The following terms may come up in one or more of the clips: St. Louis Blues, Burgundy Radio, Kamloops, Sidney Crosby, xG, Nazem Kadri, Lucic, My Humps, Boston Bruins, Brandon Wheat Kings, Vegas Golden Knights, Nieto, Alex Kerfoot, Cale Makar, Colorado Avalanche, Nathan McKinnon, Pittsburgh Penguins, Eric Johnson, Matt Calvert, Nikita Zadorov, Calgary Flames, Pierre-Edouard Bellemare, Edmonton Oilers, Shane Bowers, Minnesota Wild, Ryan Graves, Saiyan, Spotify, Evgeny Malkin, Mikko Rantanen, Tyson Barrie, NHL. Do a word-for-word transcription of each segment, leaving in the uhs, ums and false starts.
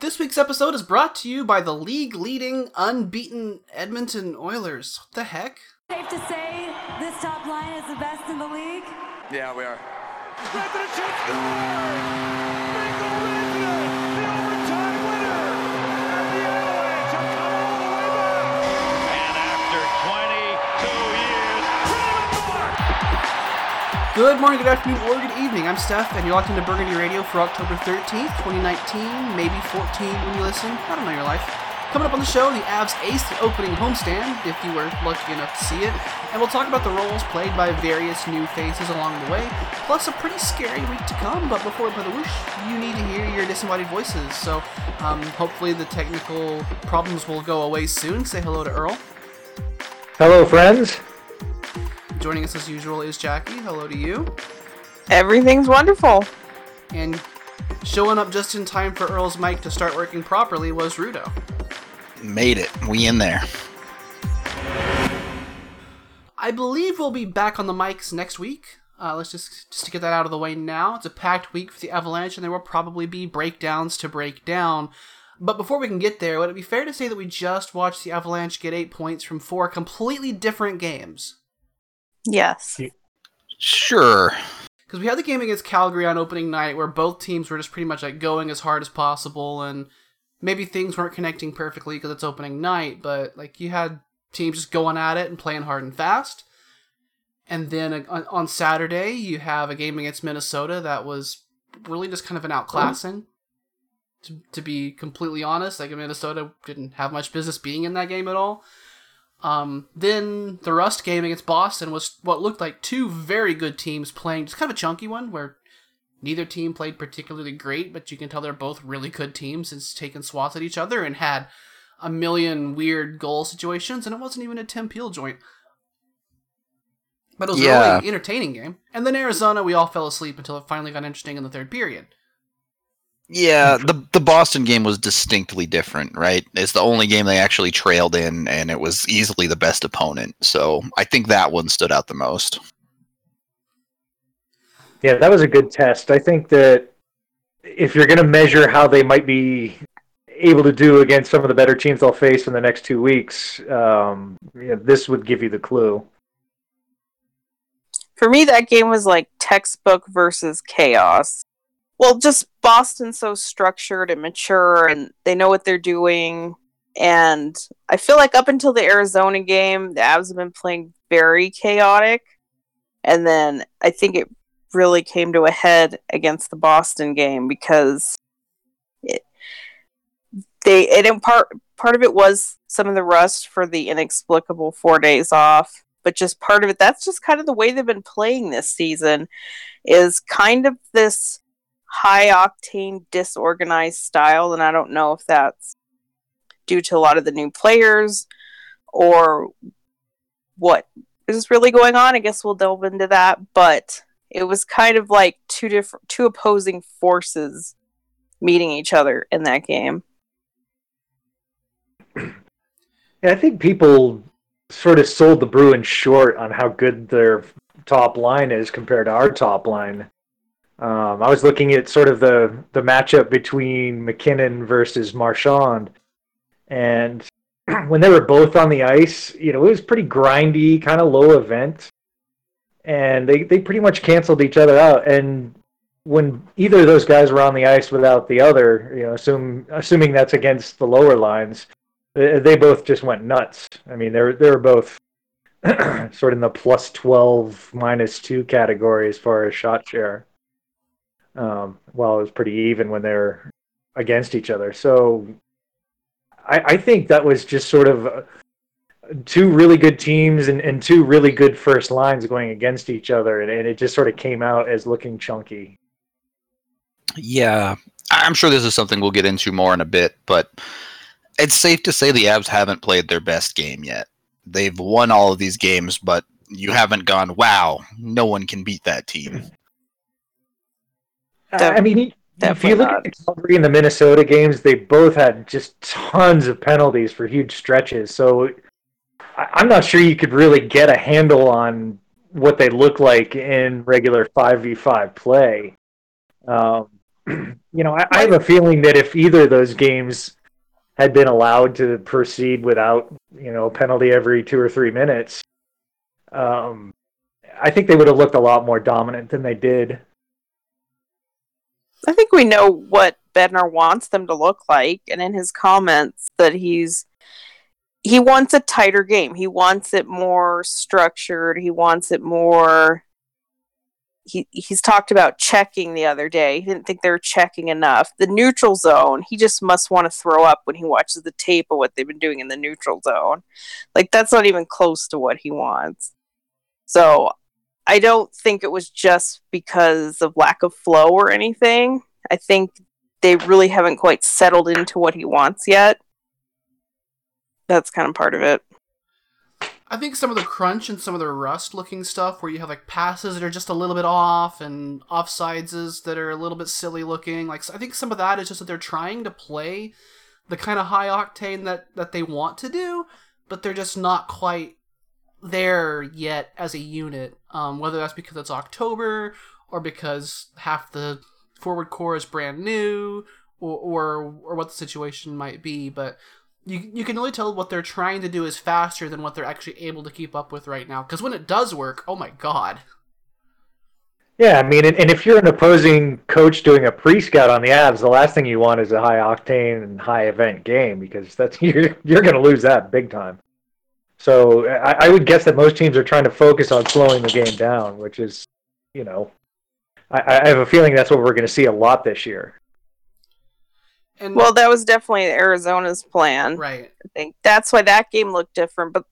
This week's episode is brought to you by the league-leading, unbeaten Edmonton Oilers. What the heck? Safe to say this top line is the best in the league? Yeah, we are. Good morning, good afternoon, or good evening. I'm Steph, and you're locked into Burgundy Radio for October thirteenth, twenty nineteen, maybe fourteen when you listen. I don't know your life. Coming up on the show, the Avs ace the opening homestand, if you were lucky enough to see it. And we'll talk about the roles played by various new faces along the way, plus a pretty scary week to come. But before we play the whoosh, you need to hear your disembodied voices. So um, hopefully the technical problems will go away soon. Say hello to Earl. Hello, friends. Joining us as usual is Jackie. Hello to you. Everything's wonderful. And showing up just in time for Earl's mic to start working properly was Rudo. Made it. We in there. I believe we'll be back on the mics next week. Uh, let's just, just to get that out of the way now. It's a packed week for the Avalanche, and there will probably be breakdowns to break down. But before we can get there, would it be fair to say that we just watched the Avalanche get eight points from four completely different games? Yes. Sure. Because we had the game against Calgary on opening night where both teams were just pretty much like going as hard as possible, and maybe things weren't connecting perfectly because it's opening night, but like you had teams just going at it and playing hard and fast. And then on Saturday, you have a game against Minnesota that was really just kind of an outclassing. Oh. To, to be completely honest, like Minnesota didn't have much business being in that game at all. Um, then the Rust game against Boston was what looked like two very good teams playing just kind of a chunky one where neither team played particularly great, but you can tell they're both really good teams and taken swats at each other and had a million weird goal situations, and it wasn't even a Tim Peel joint. But it was yeah. a really entertaining game. And then Arizona, we all fell asleep until it finally got interesting in the third period. Yeah, the the Boston game was distinctly different, right? It's the only game they actually trailed in, and it was easily the best opponent. So I think that one stood out the most. Yeah, that was a good test. I think that if you're going to measure how they might be able to do against some of the better teams they'll face in the next two weeks, um, yeah, this would give you the clue. For me, that game was like textbook versus chaos. Well, just Boston's so structured and mature, and they know what they're doing. And I feel like up until the Arizona game, the Avs have been playing very chaotic. And then I think it really came to a head against the Boston game because it, they it in part part of it was some of the rust for the inexplicable four days off, but just part of it, that's just kind of the way they've been playing this season, is kind of this high-octane, disorganized style, and I don't know if that's due to a lot of the new players or what is really going on. I guess we'll delve into that, but it was kind of like two different, two opposing forces meeting each other in that game. Yeah, I think people sort of sold the Bruins short on how good their top line is compared to our top line. Um, I was looking at sort of the, the matchup between McKinnon versus Marchand, and when they were both on the ice, you know, it was pretty grindy, kind of low event, and they, they pretty much canceled each other out. And when either of those guys were on the ice without the other, you know, assume, assuming that's against the lower lines, they, they both just went nuts. I mean, they were, they were both sort of in the plus twelve, minus two category as far as shot share. Um, well, it was pretty even when they're against each other. So I, I think that was just sort of uh, two really good teams and, and two really good first lines going against each other. And, and it just sort of came out as looking chunky. Yeah, I'm sure this is something we'll get into more in a bit, but it's safe to say the Avs haven't played their best game yet. They've won all of these games, but you haven't gone, wow, no one can beat that team. Def- I mean, if you look not. at the Calgary and the Minnesota games, they both had just tons of penalties for huge stretches. So I'm not sure you could really get a handle on what they look like in regular five v five play. Um, you know, I, I have a feeling that if either of those games had been allowed to proceed without, you know, penalty every two or three minutes, um, I think they would have looked a lot more dominant than they did. I think we know what Bednar wants them to look like, and in his comments that he's he wants a tighter game. He wants it more structured. He wants it more. He he's talked about checking the other day. He didn't think they were checking enough. The neutral zone, he just must want to throw up when he watches the tape of what they've been doing in the neutral zone. Like, that's not even close to what he wants. So I don't think it was just because of lack of flow or anything. I think they really haven't quite settled into what he wants yet. That's kind of part of it. I think some of the crunch and some of the rust looking stuff where you have like passes that are just a little bit off and offsides that are a little bit silly looking. Like, I think some of that is just that they're trying to play the kind of high octane that, that they want to do, but they're just not quite there yet as a unit. Um, whether that's because it's October or because half the forward core is brand new, or, or or what the situation might be, but you you can really tell what they're trying to do is faster than what they're actually able to keep up with right now, because when it does work, oh my god. Yeah, I mean, and, and if you're an opposing coach doing a pre-scout on the Avs, the last thing you want is a high-octane and high-event game, because that's you're, you're going to lose that big time. So I, I would guess that most teams are trying to focus on slowing the game down, which is, you know, I, I have a feeling that's what we're going to see a lot this year. And well, that was definitely Arizona's plan. Right. I think that's why that game looked different, but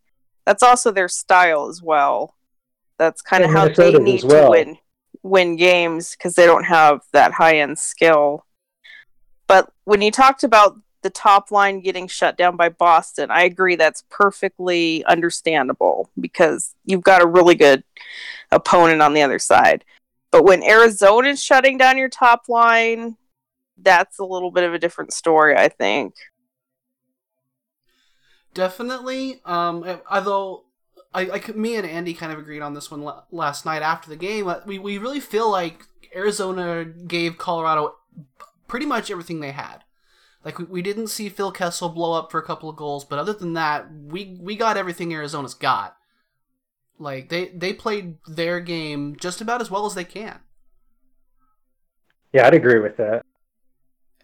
that's also their style as well. That's kind of how Minnesota they need well. to win, win games, because they don't have that high-end skill. But when you talked about the top line getting shut down by Boston, I agree that's perfectly understandable, because you've got a really good opponent on the other side. But when Arizona's shutting down your top line, that's a little bit of a different story, I think. Definitely. Um, although, I, I, me and Andy kind of agreed on this one l- last night after the game. We, we really feel like Arizona gave Colorado pretty much everything they had. Like, we, we didn't see Phil Kessel blow up for a couple of goals, but other than that, we, we got everything Arizona's got. Like, they, they played their game just about as well as they can. Yeah, I'd agree with that.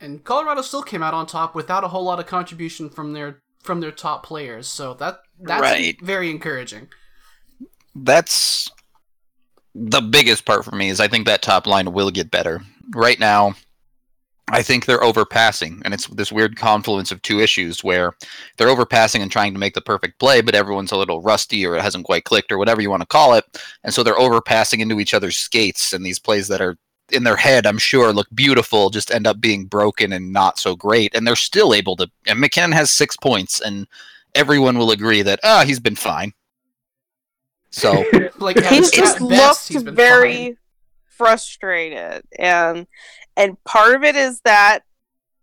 And Colorado still came out on top without a whole lot of contribution from their from their top players, so that that's right. Very encouraging. That's the biggest part for me, is I think that top line will get better. Right now, I think they're overpassing, and it's this weird confluence of two issues where they're overpassing and trying to make the perfect play, but everyone's a little rusty or it hasn't quite clicked or whatever you want to call it, and so they're overpassing into each other's skates, and these plays that are in their head, I'm sure, look beautiful, just end up being broken and not so great, and they're still able to, and McKinnon has six points, and everyone will agree that, ah, oh, he's been fine. So like, he just best, looked very fine. frustrated, and... And part of it is that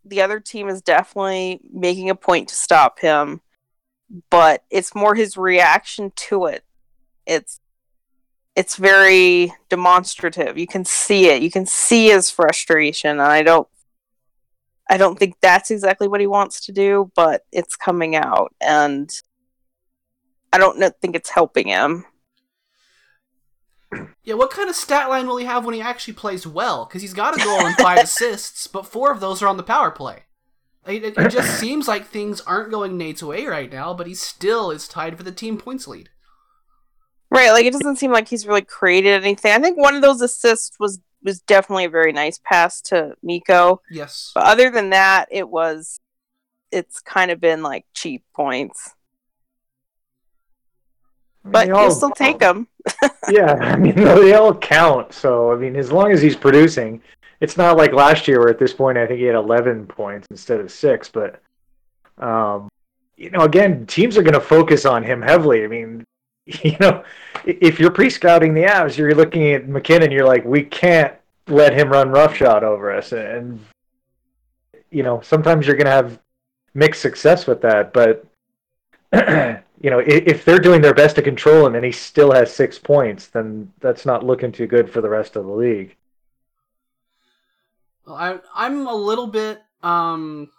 the other team is definitely making a point to stop him, but it's more his reaction to it. It's it's very demonstrative. You can see it. You can see his frustration, and I don't I don't think that's exactly what he wants to do, but it's coming out, and I don't think it's helping him. Yeah, what kind of stat line will he have when he actually plays well? Because he's got a goal and five assists, but four of those are on the power play. It, it just seems like things aren't going Nate's way right now, but he still is tied for the team points lead. Right, like it doesn't seem like he's really created anything. I think one of those assists was, was definitely a very nice pass to Mikko. Yes. But other than that, it was, it's kind of been like cheap points. I mean, but all, you'll still take them. Yeah, I mean, they all count. So, I mean, as long as he's producing, it's not like last year where at this point I think he had eleven points instead of six. But, um, you know, again, teams are going to focus on him heavily. I mean, you know, if you're pre-scouting the Avs, you're looking at McKinnon, you're like, we can't let him run roughshod over us. And, you know, sometimes you're going to have mixed success with that. But... you know, if they're doing their best to control him and he still has six points, then that's not looking too good for the rest of the league. Well, I, I'm a little bit um,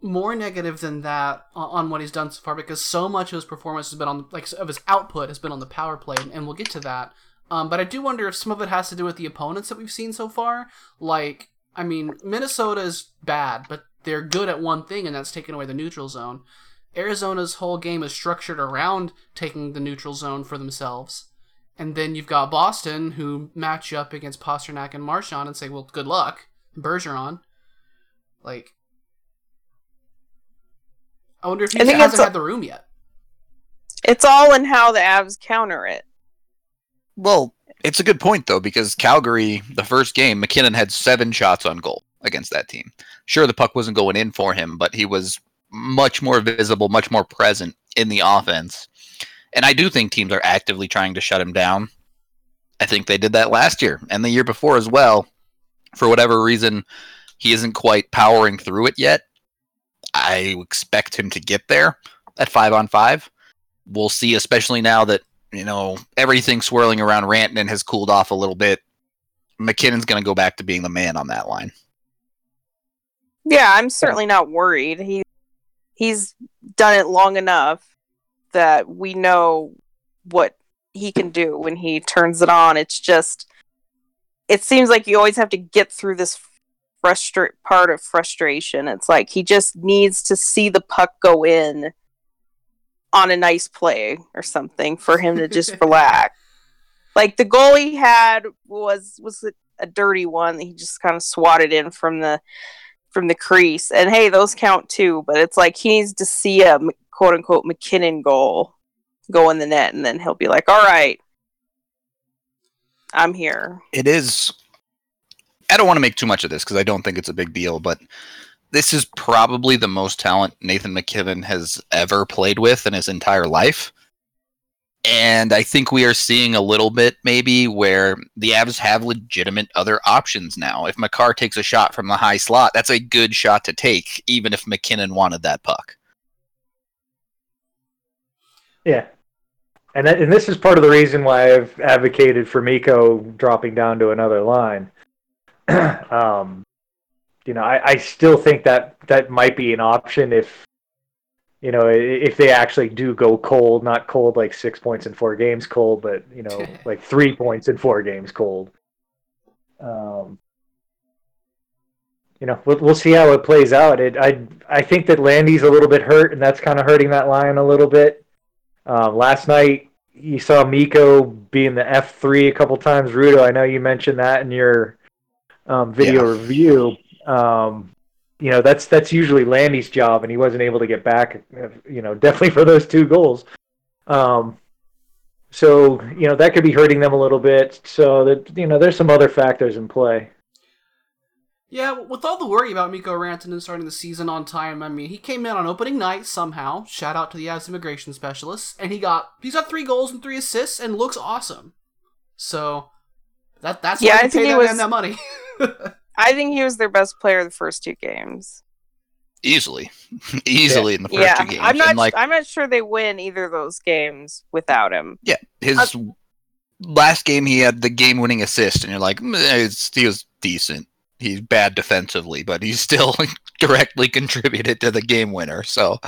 more negative than that on what he's done so far, because so much of his performance has been on, like, of his output has been on the power play, and we'll get to that. Um, but I do wonder if some of it has to do with the opponents that we've seen so far. Like, I mean, Minnesota is bad, but they're good at one thing, and that's taking away the neutral zone. Arizona's whole game is structured around taking the neutral zone for themselves. And then you've got Boston, who match up against Pasternak and Marchand and say, well, good luck, Bergeron. Like, I wonder if he hasn't had the room yet. It's all in how the Avs counter it. Well, it's a good point, though, because Calgary, the first game, McKinnon had seven shots on goal against that team. Sure, the puck wasn't going in for him, but he was much more visible, much more present in the offense. And I do think teams are actively trying to shut him down. I think they did that last year and the year before as well. For whatever reason, he isn't quite powering through it yet. I expect him to get there at five on five. We'll see, especially now that, you know, everything swirling around Rantanen has cooled off a little bit. McKinnon's going to go back to being the man on that line. Yeah, I'm certainly not worried. He he's done it long enough that we know what he can do when he turns it on. It's just, it seems like you always have to get through this frustra- part of frustration. It's like he just needs to see the puck go in on a nice play or something for him to just relax. Like the goal he had was was a dirty one that he just kind of swatted in from the from the crease. And hey, those count too, but it's like he needs to see a quote-unquote McKinnon goal go in the net, and then he'll be like, all right, I'm here. It is... I don't want to make too much of this because I don't think it's a big deal, but this is probably the most talent Nathan McKinnon has ever played with in his entire life. And I think we are seeing a little bit maybe where the Avs have legitimate other options now. If Makar takes a shot from the high slot, that's a good shot to take, even if McKinnon wanted that puck. Yeah. And that, and this is part of the reason why I've advocated for Mikko dropping down to another line. um, you know, I, I still think that that might be an option if, you know, if they actually do go cold, not cold like six points in four games cold, but, you know, like three points in four games cold. Um, you know, we'll, we'll see how it plays out. It, I, I think that Landy's a little bit hurt, and that's kind of hurting that line a little bit. Um, last night, you saw Mikko being the F three a couple times. Rudo, I know you mentioned that in your um, video yeah. review. Um, you know, that's that's usually Landy's job, and he wasn't able to get back, you know, definitely for those two goals. Um, so, you know, that could be hurting them a little bit. So, that you know, there's some other factors in play. Yeah, with all the worry about Mikko Rantanen starting the season on time, I mean, he came in on opening night somehow, shout out to the Avs immigration specialists, and he got he's got three goals and three assists and looks awesome. So, that that's yeah, why you pay that man that money. I think he was their best player the first two games. Easily. Easily yeah. in the first yeah. two games. I'm not, like, I'm not sure they win either of those games without him. Yeah, his uh, last game he had the game-winning assist, and you're like, it's, he was decent. He's bad defensively, but he still directly contributed to the game winner. So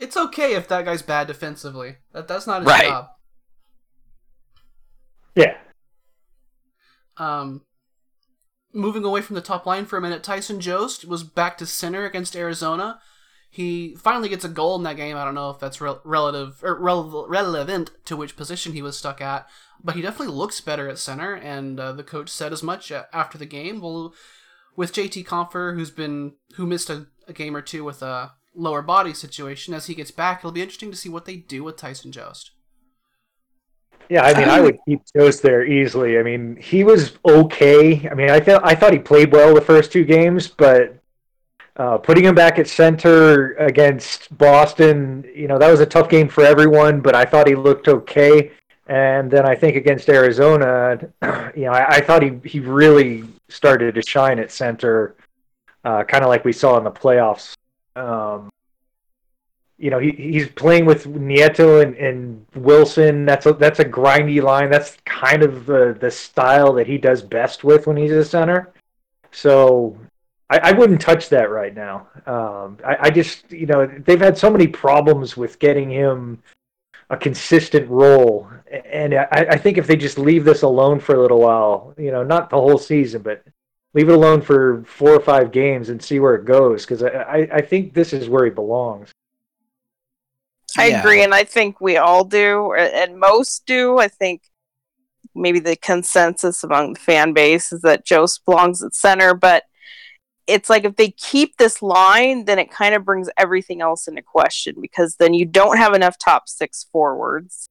it's okay if that guy's bad defensively. That that's not his right. job. Yeah. Um, moving away from the top line for a minute, Tyson Jost was back to center against Arizona. He finally gets a goal in that game. I don't know if that's re- relative or re- relevant to which position he was stuck at. But he definitely looks better at center, and uh, the coach said as much after the game. Well, with J T Compher, who's been who missed a, a game or two with a lower body situation, as he gets back, it'll be interesting to see what they do with Tyson Jost. Yeah, I mean, I would keep Jost there easily. I mean, he was okay. I mean, I thought I thought he played well the first two games, but uh, putting him back at center against Boston, you know, that was a tough game for everyone. But I thought he looked okay. And then I think against Arizona, you know, I, I thought he, he really started to shine at center, uh, kind of like we saw in the playoffs. Um, you know, he he's playing with Nieto and, and Wilson. That's a, that's a grindy line. That's kind of the, the style that he does best with when he's a center. So I, I wouldn't touch that right now. Um, I, I just, you know, they've had so many problems with getting him a consistent role. And I, I think if they just leave this alone for a little while, you know, not the whole season, but leave it alone for four or five games and see where it goes. Because I, I, I think this is where he belongs. I yeah. agree, and I think we all do, and most do. I think maybe the consensus among the fan base is that Jost belongs at center, but it's like if they keep this line, then it kind of brings everything else into question, because then you don't have enough top six forwards.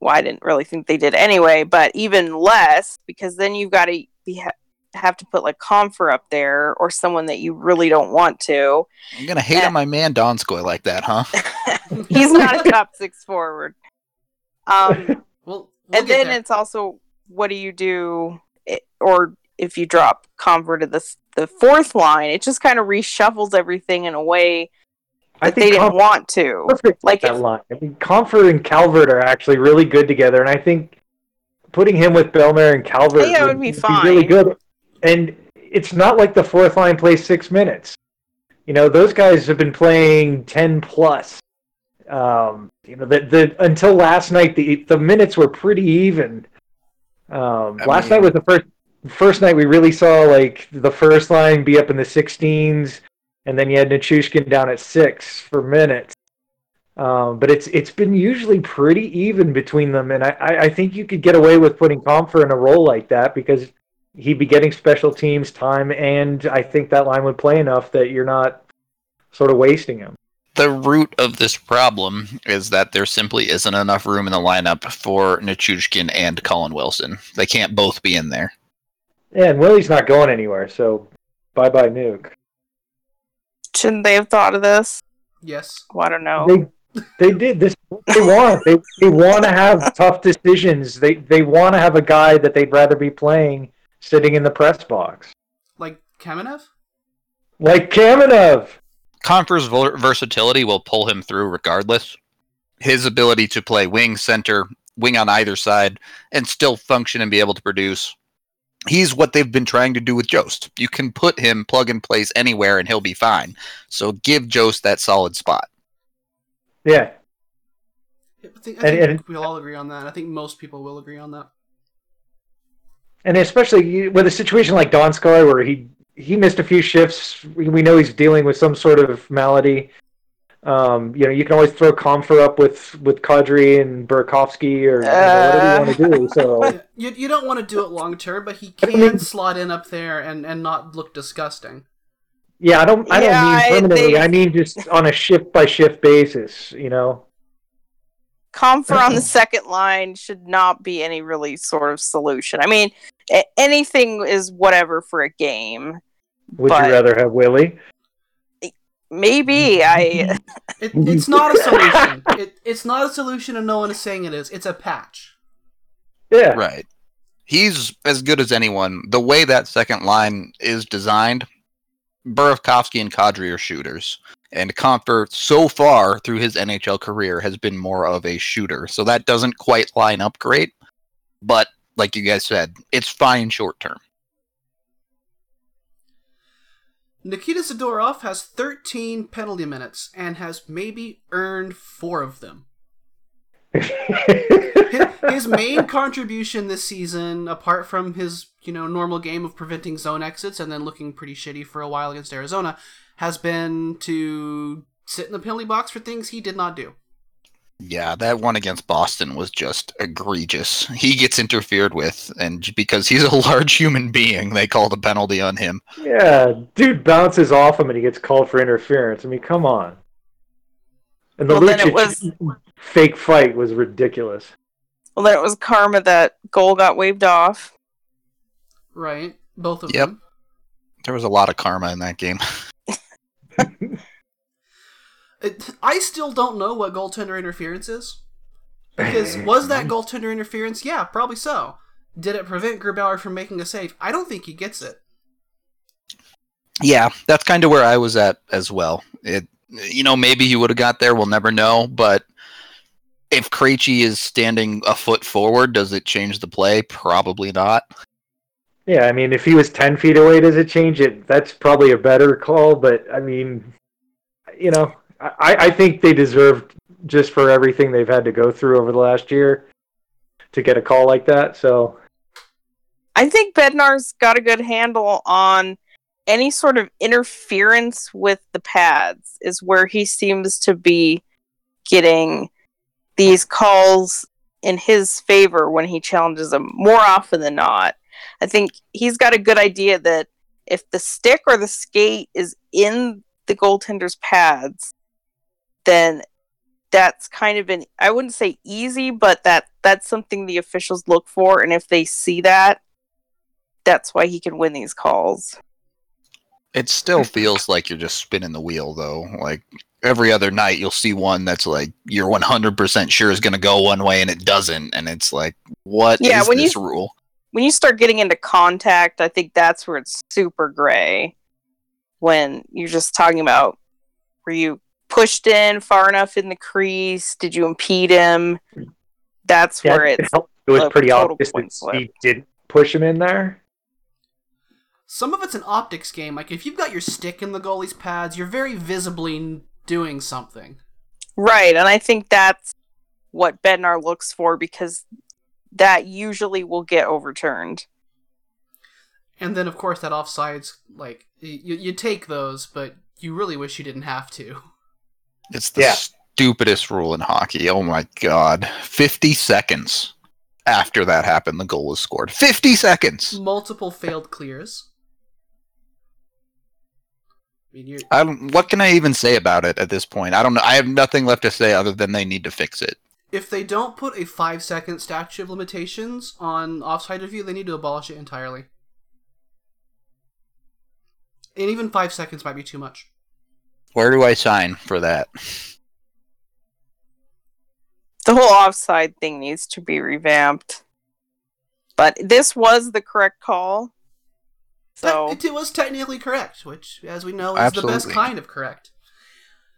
Well, I didn't really think they did anyway, but even less, because then you've got to be... Ha- have to put like Compher up there or someone that you really don't want to. I'm gonna hate and, on my man Donskoi like that, huh? He's not a top six forward. Um, well, we'll and then there. It's also what do you do, it, or if you drop Compher to the the fourth line, it just kind of reshuffles everything in a way that they didn't Compher, want to. Like that if, line. I mean, Compher and Calvert are actually really good together, and I think putting him with Bellemare and Calvert yeah, would, would be, fine. be really good. And it's not like the fourth line plays six minutes. You know, those guys have been playing ten plus. Um, you know, the, the until last night, the the minutes were pretty even. Um, last mean, night was the first first night we really saw like the first line be up in the sixteens, and then you had Nichushkin down at six for minutes. Um, but it's it's been usually pretty even between them, and I, I, I think you could get away with putting Compher in a role like that because he'd be getting special teams time, and I think that line would play enough that you're not sort of wasting him. The root of this problem is that there simply isn't enough room in the lineup for Nichushkin and Colin Wilson. They can't both be in there. Yeah, and Willie's not going anywhere, so bye-bye Nuke. Shouldn't they have thought of this? Yes. Well, I don't know. They, they did. This is what they want. They, they want to have tough decisions. They, they want to have a guy that they'd rather be playing sitting in the press box. Like Kamenev? Like Kamenev! Compher's versatility will pull him through regardless. His ability to play wing, center, wing on either side, and still function and be able to produce. He's what they've been trying to do with Jost. You can put him plug and place anywhere and he'll be fine. So give Jost that solid spot. Yeah. I think, I think and, and, we'll all agree on that. I think most people will agree on that. And especially with a situation like Donskoi, where he, he missed a few shifts, we know he's dealing with some sort of malady. Um, you know, you can always throw Compher up with, with Kadri and Burakovsky or uh... you know, whatever you want to do. So you you don't want to do it long term, but he can I mean, slot in up there and, and not look disgusting. Yeah, I don't I don't yeah, mean permanently. They... I mean just on a shift by shift basis. You know. Compher on the second line should not be any really sort of solution. I mean, anything is whatever for a game. Would you rather have Willie? Maybe. I. It, it's not a solution. it, it's not a solution, and no one is saying it is. It's a patch. Yeah. Right. He's as good as anyone. The way that second line is designed, Burakovsky and Kadri are shooters. And Compher, so far through his N H L career, has been more of a shooter. So that doesn't quite line up great. But, like you guys said, it's fine short term. Nikita Zadorov has thirteen penalty minutes and has maybe earned four of them. His main contribution this season, apart from his, you know, normal game of preventing zone exits and then looking pretty shitty for a while against Arizona, has been to sit in the penalty box for things he did not do. Yeah, that one against Boston was just egregious. He gets interfered with, and because he's a large human being, they called a penalty on him. Yeah, dude bounces off him and he gets called for interference. I mean, come on. And the well, Lucic was... fake fight was ridiculous. Well, then it was karma that goal got waved off. Right, both of yep. them. There was a lot of karma in that game. it, I still don't know what goaltender interference is. Because was that goaltender interference? Yeah, probably so. Did it prevent Grubauer from making a save? I don't think he gets it. Yeah, that's kind of where I was at as well. It, you know, maybe he would have got there. We'll never know. But if Krejci is standing a foot forward, does it change the play? Probably not. Yeah, I mean, if he was ten feet away, does it change it? That's probably a better call, but, I mean, you know, I, I think they deserved, just for everything they've had to go through over the last year, to get a call like that, so... I think Bednar's got a good handle on any sort of interference with the pads, is where he seems to be getting these calls in his favor when he challenges them more often than not. I think he's got a good idea that if the stick or the skate is in the goaltender's pads, then that's kind of an, I wouldn't say easy, but that that's something the officials look for. And if they see that, that's why he can win these calls. It still feels like you're just spinning the wheel, though. Like, every other night you'll see one that's like, you're one hundred percent sure is going to go one way and it doesn't. And it's like, what yeah, is when this you, rule? When you start getting into contact, I think that's where it's super gray. When you're just talking about, were you pushed in far enough in the crease? Did you impede him? That's yeah, where it's... It was pretty obvious that he didn't push him in there. Some of it's an optics game. Like, if you've got your stick in the goalie's pads, you're very visibly doing something. Right, and I think that's what Bednar looks for, because that usually will get overturned. And then, of course, that offsides, like, you, you take those, but you really wish you didn't have to. It's the yeah. stupidest rule in hockey. Oh, my God. fifty seconds after that happened, the goal was scored. fifty seconds! Multiple failed clears. I don't, what can I even say about it at this point? I don't know. I have nothing left to say other than they need to fix it. If they don't put a five-second statute of limitations on offside review, they need to abolish it entirely. And even five seconds might be too much. Where do I sign for that? The whole offside thing needs to be revamped. But this was the correct call. So it was technically correct, which, as we know, is Absolutely. the best kind of correct.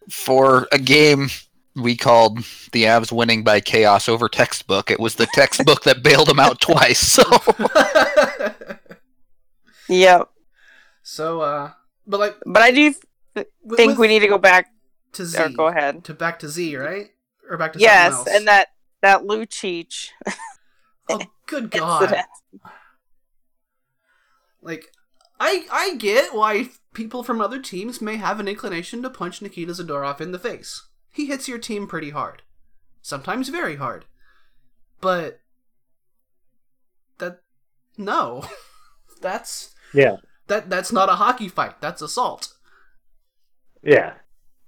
For a game we called the Avs winning by chaos over textbook, it was the textbook that bailed them out twice. So. Yep. So, uh, but like, but I do th- think we need to go back to Z. Or go ahead to back to Z, right? Or back to yes, something else. and that that Lucic. Oh, good God! Incident. Like. I I get why people from other teams may have an inclination to punch Nikita Zadorov in the face. He hits your team pretty hard. Sometimes very hard. But... That... No. That's... Yeah. That That's not a hockey fight. That's assault. Yeah.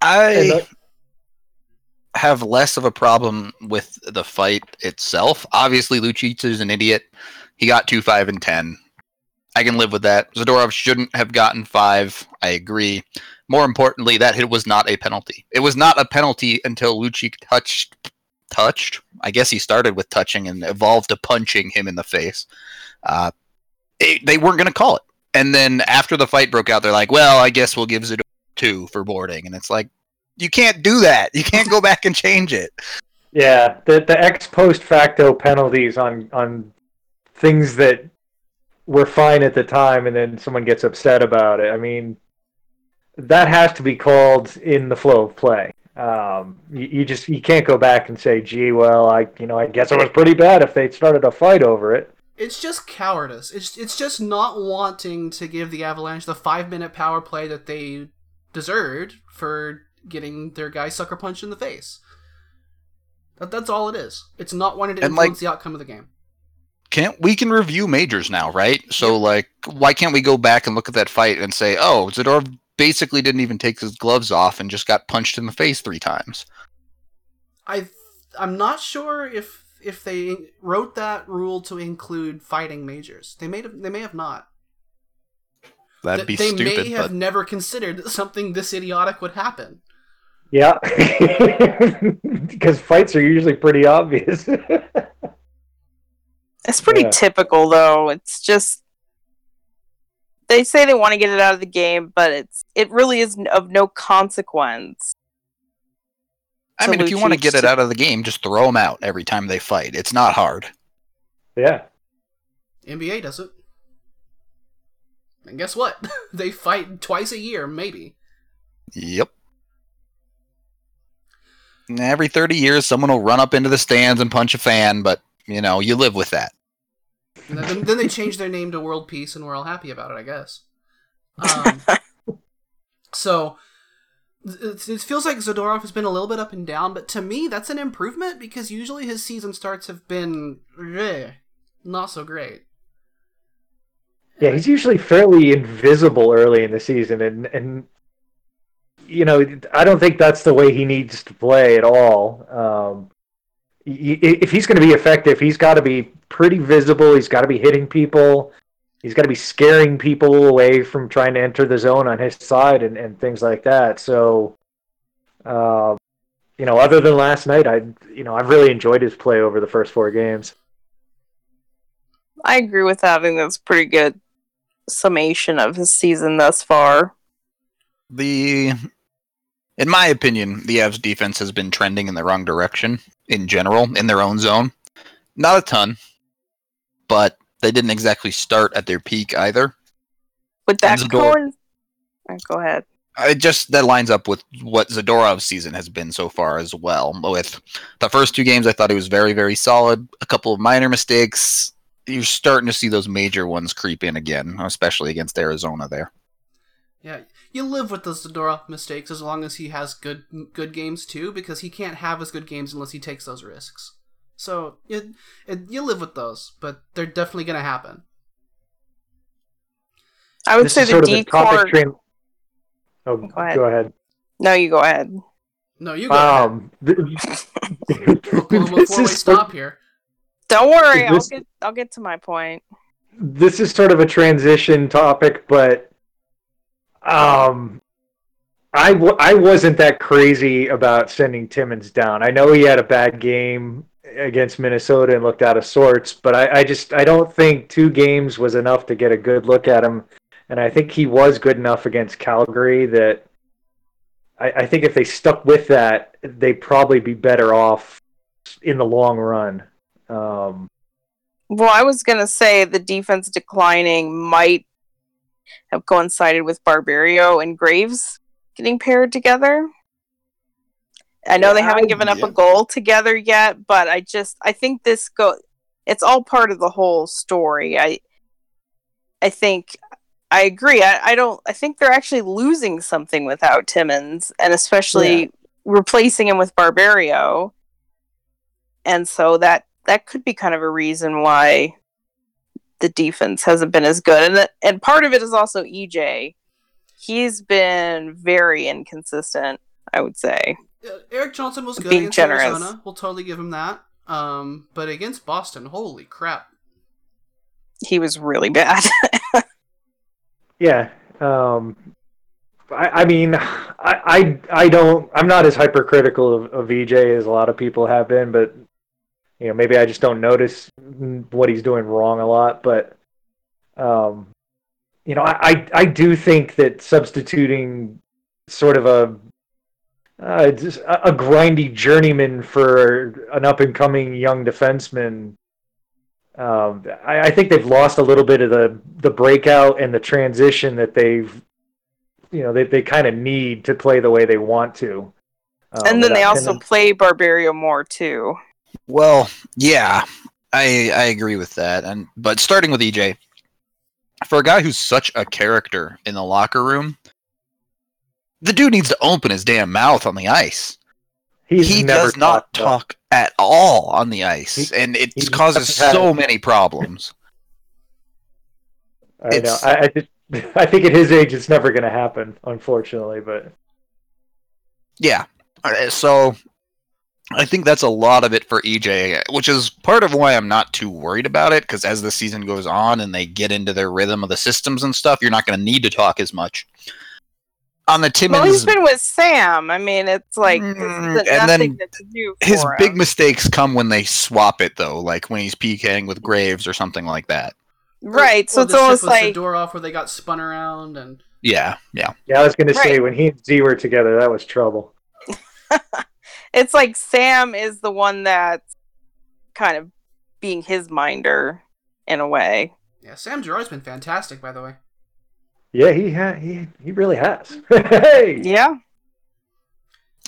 I have less of a problem with the fight itself. Obviously, Lucic is an idiot. He got two, five, and ten. I can live with that. Zadorov shouldn't have gotten five. I agree. More importantly, that hit was not a penalty. It was not a penalty until Lucic touched, touched. I guess he started with touching and evolved to punching him in the face. Uh, it, they weren't going to call it. And then after the fight broke out, they're like, well, I guess we'll give Zadorov two for boarding. And it's like, you can't do that. You can't go back and change it. Yeah, the, the ex post facto penalties on, on things that we're fine at the time, and then someone gets upset about it. I mean, that has to be called in the flow of play. Um, you, you just you can't go back and say, "Gee, well, I you know I guess it was pretty bad if they started a fight over it." It's just cowardice. It's it's just not wanting to give the Avalanche the five minute power play that they deserved for getting their guy sucker punched in the face. That that's all it is. It's not wanting to and influence like- the outcome of the game. Can't we can review majors now, right? So, like, why can't we go back and look at that fight and say, oh, Zadorov basically didn't even take his gloves off and just got punched in the face three times? I, I'm not sure if if they wrote that rule to include fighting majors. They may have, they may have not. That'd be stupid. They may have but... never considered that something this idiotic would happen. Yeah, because fights are usually pretty obvious. It's pretty yeah. typical, though. It's just... They say they want to get it out of the game, but it's it really is of no consequence. I mean, Lucic if you want to get it out of the game, just throw them out every time they fight. It's not hard. Yeah. N B A does it. And guess what? They fight twice a year, maybe. Yep. Every thirty years, someone will run up into the stands and punch a fan, but, you know, you live with that. And then, then they changed their name to World Peace, and we're all happy about it, I guess. Um, so, it, it feels like Zadorov has been a little bit up and down, but to me, that's an improvement, because usually his season starts have been eh, not so great. Yeah, he's usually fairly invisible early in the season, and, and you know, I don't think that's the way he needs to play at all. Um, he, if he's going to be effective, he's got to be pretty visible. He's got to be hitting people. He's got to be scaring people away from trying to enter the zone on his side and, and things like that. So, uh, you know, other than last night, I you know, I've really enjoyed his play over the first four games. I agree with that. I think that's pretty good summation of his season thus far. The, in my opinion, the Avs defense has been trending in the wrong direction in general, in their own zone. Not a ton, but they didn't exactly start at their peak either. With that corn... Right, go ahead. It just, that lines up with what Zadorov's season has been so far as well. With the first two games, I thought he was very, very solid. A couple of minor mistakes. You're starting to see those major ones creep in again, especially against Arizona there. Yeah, you live with the Zadorov mistakes as long as he has good good games too, because he can't have as good games unless he takes those risks. So you, you live with those, but they're definitely going to happen. I would this say the D card... Train... Oh, go ahead. go ahead. No, you go ahead. No, you go um, ahead. Oklahoma, before we stop here. Don't worry, I'll get I'll get to my point. This is sort of a transition topic, but um, I, w- I wasn't that crazy about sending Timmins down. I know he had a bad game against Minnesota and looked out of sorts, but I, I just I don't think two games was enough to get a good look at him, and I think he was good enough against Calgary that I, I think if they stuck with that, they'd probably be better off in the long run. Um, well, I was going to say the defense declining might have coincided with Barberio and Graves getting paired together. I know yeah, they haven't given up yeah. a goal together yet, but I just, I think this go, it's all part of the whole story. I, I think, I agree. I, I don't, I think they're actually losing something without Timmins, and especially yeah. replacing him with Barberio. And so that, That could be kind of a reason why the defense hasn't been as good. And th- and part of it is also E J. He's been very inconsistent, I would say. Uh, Eric Johnson was good Being against generous. Arizona. We'll totally give him that. Um, but against Boston, holy crap. He was really bad. yeah. Um, I, I mean, I, I, I don't... I'm not as hypercritical of, of E J as a lot of people have been, but... You know, maybe I just don't notice what he's doing wrong a lot, but um, you know, I, I do think that substituting sort of a uh, just a grindy journeyman for an up and coming young defenseman, um, I, I think they've lost a little bit of the, the breakout and the transition that they've, you know, they they kind of need to play the way they want to. Um, and then they also and then... play Barberio more too. Well, yeah, I I agree with that. And but starting with E J, for a guy who's such a character in the locker room, the dude needs to open his damn mouth on the ice. He's he never does not talk though. at all on the ice, he, and it causes so it. many problems. I it's, know. I I, just, I think at his age, it's never going to happen, unfortunately. But yeah, all right, so. I think that's a lot of it for E J, which is part of why I'm not too worried about it, because as the season goes on and they get into their rhythm of the systems and stuff, you're not going to need to talk as much. On the Timmins... Well, he's been with Sam. I mean, it's like... Mm, it's and then that's new for his him. Big mistakes come when they swap it, though, like when he's PKing with Graves or something like that. Right, or, so or it's almost like... the door off where they got spun around and... Yeah, yeah. Yeah, I was going right. to say, when he and Z were together, that was trouble. It's like Sam is the one that's kind of being his minder in a way. Yeah, Sam Girard's been fantastic, by the way. Yeah, he ha- he he really has. Hey. Yeah.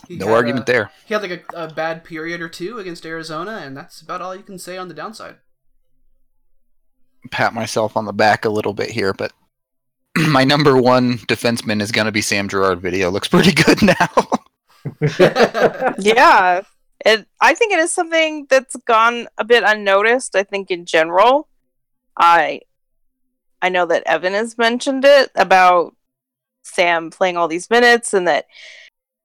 He no argument a, there. He had like a, a bad period or two against Arizona, and that's about all you can say on the downside. Pat myself on the back a little bit here, but my number one defenseman is going to be Sam Girard. Video looks pretty good now. Yeah. It, I think it is something that's gone a bit unnoticed, I think, in general. I I know that Evan has mentioned it about Sam playing all these minutes and that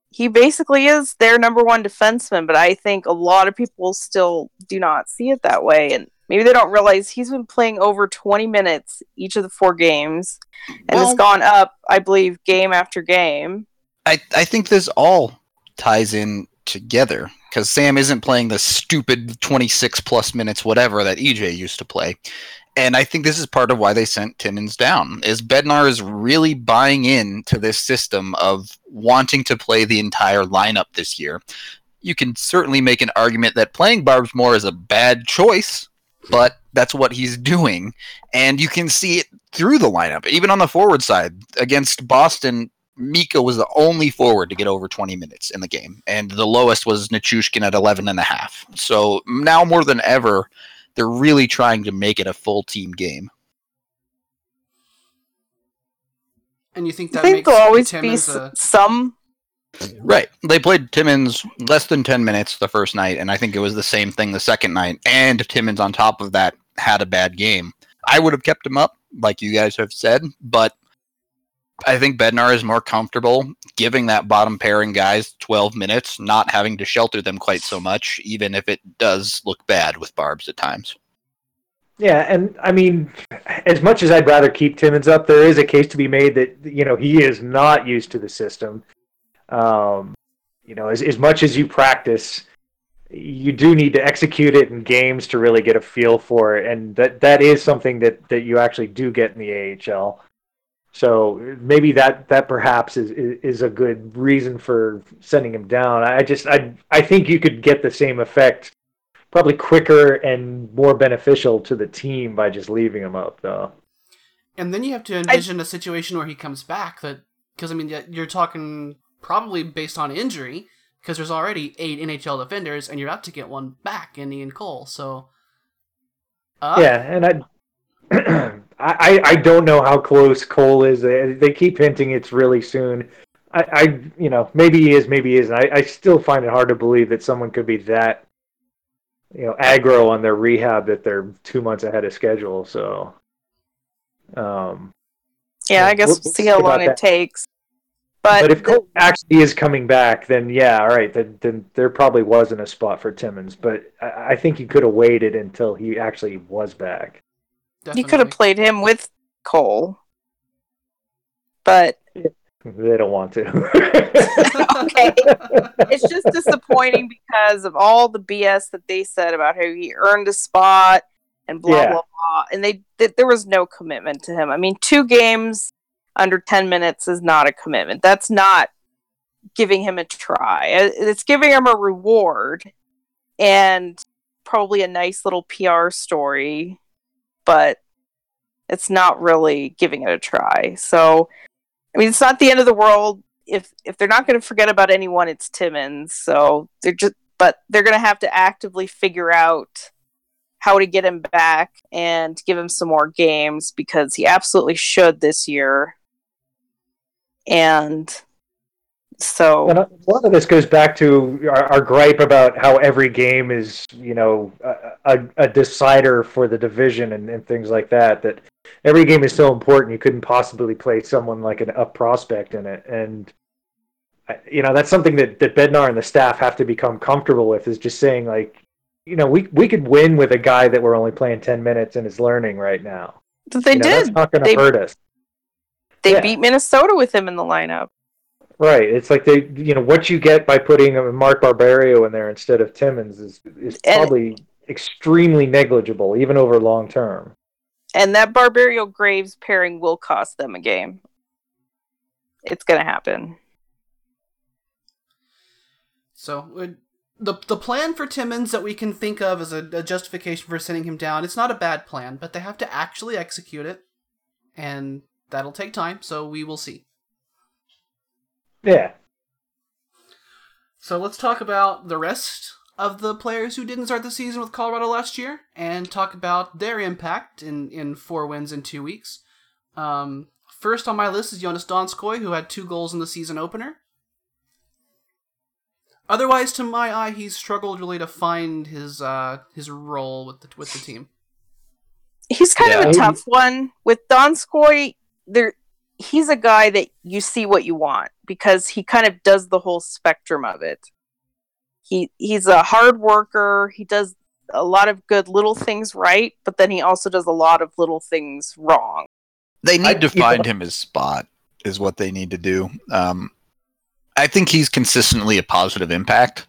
he basically is their number one defenseman, but I think a lot of people still do not see it that way, and maybe they don't realize he's been playing over twenty minutes each of the four games, and well, has gone up, I believe, game after game. I, I think this all ties in together, because Sam isn't playing the stupid twenty-six plus minutes, whatever, that E J used to play. And I think this is part of why they sent Timmins down, is Bednar is really buying in to this system of wanting to play the entire lineup this year. You can certainly make an argument that playing Barbs more is a bad choice, but that's what he's doing. And you can see it through the lineup, even on the forward side. Against Boston, Mikko was the only forward to get over twenty minutes in the game, and the lowest was Nichushkin at eleven and a half. So now more than ever, they're really trying to make it a full team game. And you think that I think makes there'll always Timmins be a... some? Right. They played Timmins less than ten minutes the first night, and I think it was the same thing the second night. And Timmins, on top of that, had a bad game. I would have kept him up, like you guys have said, but I think Bednar is more comfortable giving that bottom pairing guys twelve minutes, not having to shelter them quite so much, even if it does look bad with Barbs at times. Yeah, and I mean, as much as I'd rather keep Timmins up, there is a case to be made that, you know, he is not used to the system. Um, you know, as, as much as you practice, you do need to execute it in games to really get a feel for it, and that, that is something that, that you actually do get in the A H L. So maybe that, that perhaps is, is, is a good reason for sending him down. I just I I think you could get the same effect, probably quicker and more beneficial to the team by just leaving him up, though. And then you have to envision I, a situation where he comes back. That because I mean you're talking probably based on injury, because there's already eight N H L defenders and you're about to get one back in Ian Cole. So uh, yeah, and I. I, I don't know how close Cole is. They, they keep hinting it's really soon. I, I you know, maybe he is, maybe he isn't. I, I still find it hard to believe that someone could be that, you know, aggro on their rehab that they're two months ahead of schedule. So, um, yeah, I guess we'll, we'll see how long it that. takes. But, but if the, Cole actually is coming back, then yeah, all right, then, then there probably wasn't a spot for Timmins. But I, I think you could have waited until he actually was back. Definitely. You could have played him with Cole, but they don't want to. Okay, it's just disappointing because of all the B S that they said about how he earned a spot and blah yeah. blah blah, and they th- there was no commitment to him. I mean, two games under ten minutes is not a commitment. That's not giving him a try. It's giving him a reward and probably a nice little P R story, but it's not really giving it a try. So, I mean, it's not the end of the world. If if they're not going to forget about anyone, it's Timmins. So they're just, but they're going to have to actively figure out how to get him back and give him some more games, because he absolutely should this year. And so, and a lot of this goes back to our, our gripe about how every game is, you know, a, a, a decider for the division and, and things like that. That every game is so important, you couldn't possibly play someone like an up prospect in it. And you know, that's something that, that Bednar and the staff have to become comfortable with, is just saying, like, you know, we we could win with a guy that we're only playing ten minutes and is learning right now. But they you know, did. That's not going to hurt us. They yeah. beat Minnesota with him in the lineup. Right, it's like they, you know, what you get by putting Mark Barberio in there instead of Timmins is is probably and, extremely negligible, even over long term. And that Barberio Graves pairing will cost them a game. It's going to happen. So the the plan for Timmins that we can think of as a, a justification for sending him down, it's not a bad plan, but they have to actually execute it, and that'll take time, so we will see. Yeah. So let's talk about the rest of the players who didn't start the season with Colorado last year and talk about their impact in, in four wins in two weeks. Um, first on my list is Jonas Donskoi, who had two goals in the season opener. Otherwise, to my eye, he's struggled really to find his uh, his role with the with the team. He's kind yeah. of a tough one. With Donskoi, there he's a guy that you see what you want because he kind of does the whole spectrum of it. He he's a hard worker. He does a lot of good little things right, but then he also does a lot of little things wrong. They need I, to find you know. him his spot is what they need to do. Um, I think he's consistently a positive impact,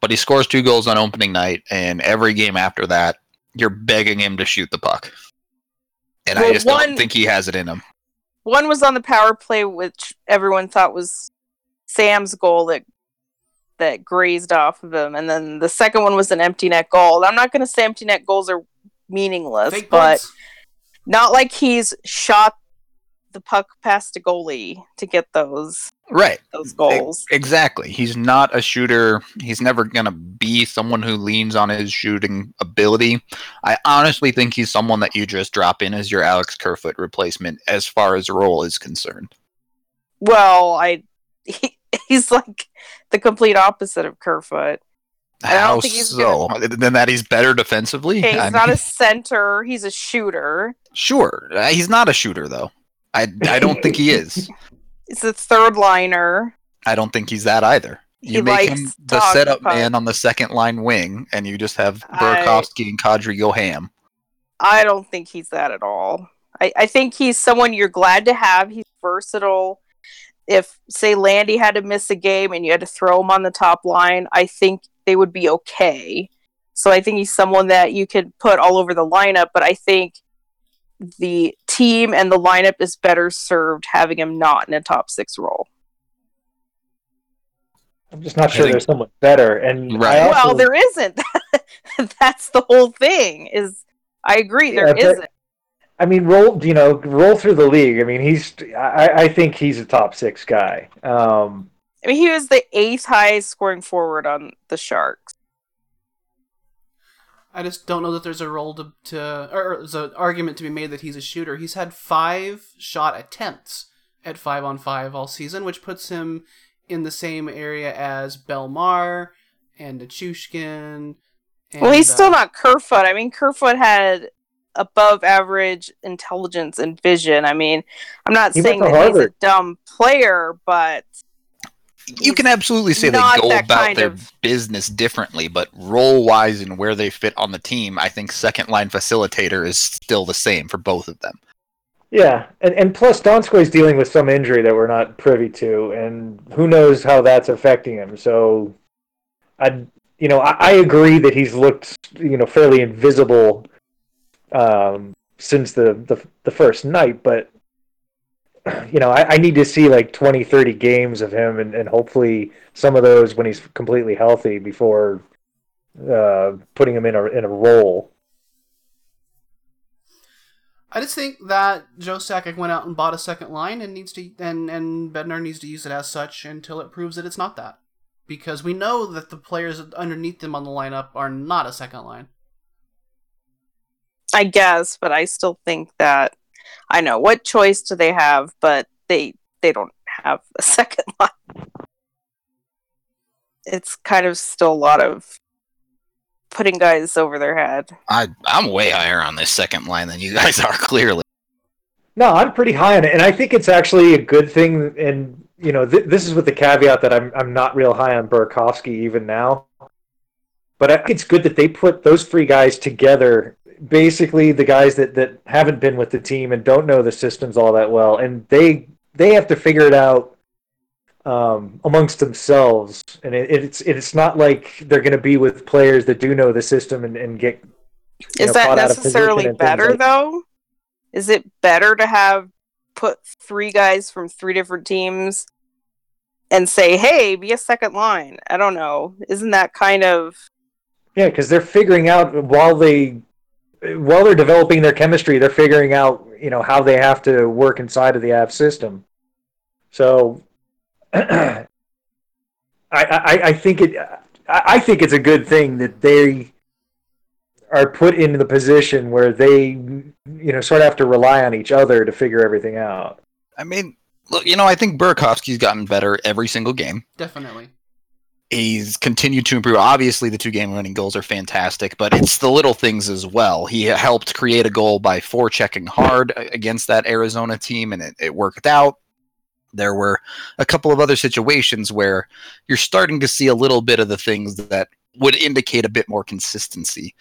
but he scores two goals on opening night, and every game after that, you're begging him to shoot the puck. And well, I just one, don't think he has it in him. One was on the power play, which everyone thought was Sam's goal that that grazed off of him. And then the second one was an empty net goal. I'm not going to say empty net goals are meaningless, but not like he's shot the puck past a goalie to get those, right. those goals. E- exactly. He's not a shooter. He's never going to be someone who leans on his shooting ability. I honestly think he's someone that you just drop in as your Alex Kerfoot replacement as far as role is concerned. Well, I... He- He's like the complete opposite of Kerfoot. I How don't think he's so? Gonna... Then that he's better defensively? Okay, he's I not mean... a center. He's a shooter. Sure. He's not a shooter, though. I, I don't think he is. He's a third liner. I don't think he's that either. You he make him the setup puck. man on the second line wing, and you just have Burakovsky I... and Kadri go ham. I don't think he's that at all. I, I think he's someone you're glad to have. He's versatile. If, say, Landy had to miss a game and you had to throw him on the top line, I think they would be okay. So I think he's someone that you could put all over the lineup, but I think the team and the lineup is better served having him not in a top six role. I'm just not I sure think... there's someone better. And right. also... Well, there isn't. That's the whole thing. Is I agree, yeah, there but... isn't. I mean, roll you know, roll through the league. I mean, he's. I, I think he's a top six guy. Um, I mean, he was the eighth highest scoring forward on the Sharks. I just don't know that there's a role to, to or there's an argument to be made that he's a shooter. He's had five shot attempts at five on five all season, which puts him in the same area as Bellemare and Nichushkin. And, well, he's uh, still not Kerfoot. I mean, Kerfoot had above average intelligence and vision. I mean, I'm not he saying that Harvard. he's a dumb player, but you can absolutely say they go about their of... business differently, but role-wise and where they fit on the team, I think second-line facilitator is still the same for both of them. Yeah, and, and plus Donskoy is dealing with some injury that we're not privy to, and who knows how that's affecting him, so I, you know, I, I agree that he's looked, you know, fairly invisible Um, since the, the the first night, but you know, I, I need to see like twenty, thirty games of him, and, and hopefully some of those when he's completely healthy before uh, putting him in a in a role. I just think that Joe Sakic went out and bought a second line, and needs to and and Bednar needs to use it as such until it proves that it's not that, because we know that the players underneath them on the lineup are not a second line. I guess, but I still think that I know what choice do they have, but they they don't have a second line. It's kind of still a lot of putting guys over their head. I I'm way higher on this second line than you guys are, clearly. No, I'm pretty high on it, and I think it's actually a good thing. And you know, th- this is with the caveat that I'm I'm not real high on Burakovsky even now, but I think it's good that they put those three guys together. Basically the guys that, that haven't been with the team and don't know the systems all that well, and they they have to figure it out um, amongst themselves. And it, it's it's not like they're going to be with players that do know the system and, and get. Is know, that necessarily better like... though? Is it better to have put three guys from three different teams and say, "Hey, be a second line"? I don't know. Isn't that kind of? Yeah, because they're figuring out while they. while they're developing their chemistry, they're figuring out, you know, how they have to work inside of the A V system. So I, I, I think it, I think it's a good thing that they are put into the position where they, you know, sort of have to rely on each other to figure everything out. I mean, look, you know, I think Burakovsky's gotten better every single game. Definitely. He's continued to improve. Obviously, the two game-winning goals are fantastic, but it's the little things as well. He helped create a goal by forechecking hard against that Arizona team, and it, it worked out. There were a couple of other situations where you're starting to see a little bit of the things that would indicate a bit more consistency.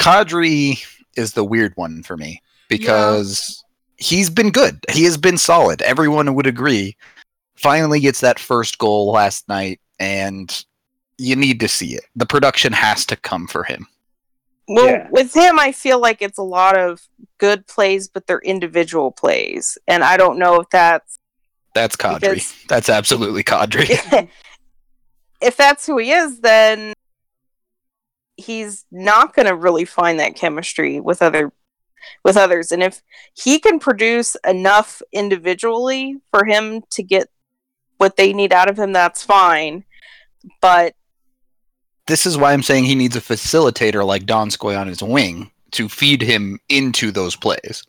Kadri is the weird one for me because yeah. he's been good. He has been solid. Everyone would agree. Finally gets that first goal last night, and you need to see it. The production has to come for him. Well, yeah. with him, I feel like it's a lot of good plays, but they're individual plays. And I don't know if that's... That's Kadri. Because... That's absolutely Kadri. If that's who he is, then he's not going to really find that chemistry with other with others. And if he can produce enough individually for him to get what they need out of him, that's fine. But this is why I'm saying he needs a facilitator like Donskoi on his wing to feed him into those plays.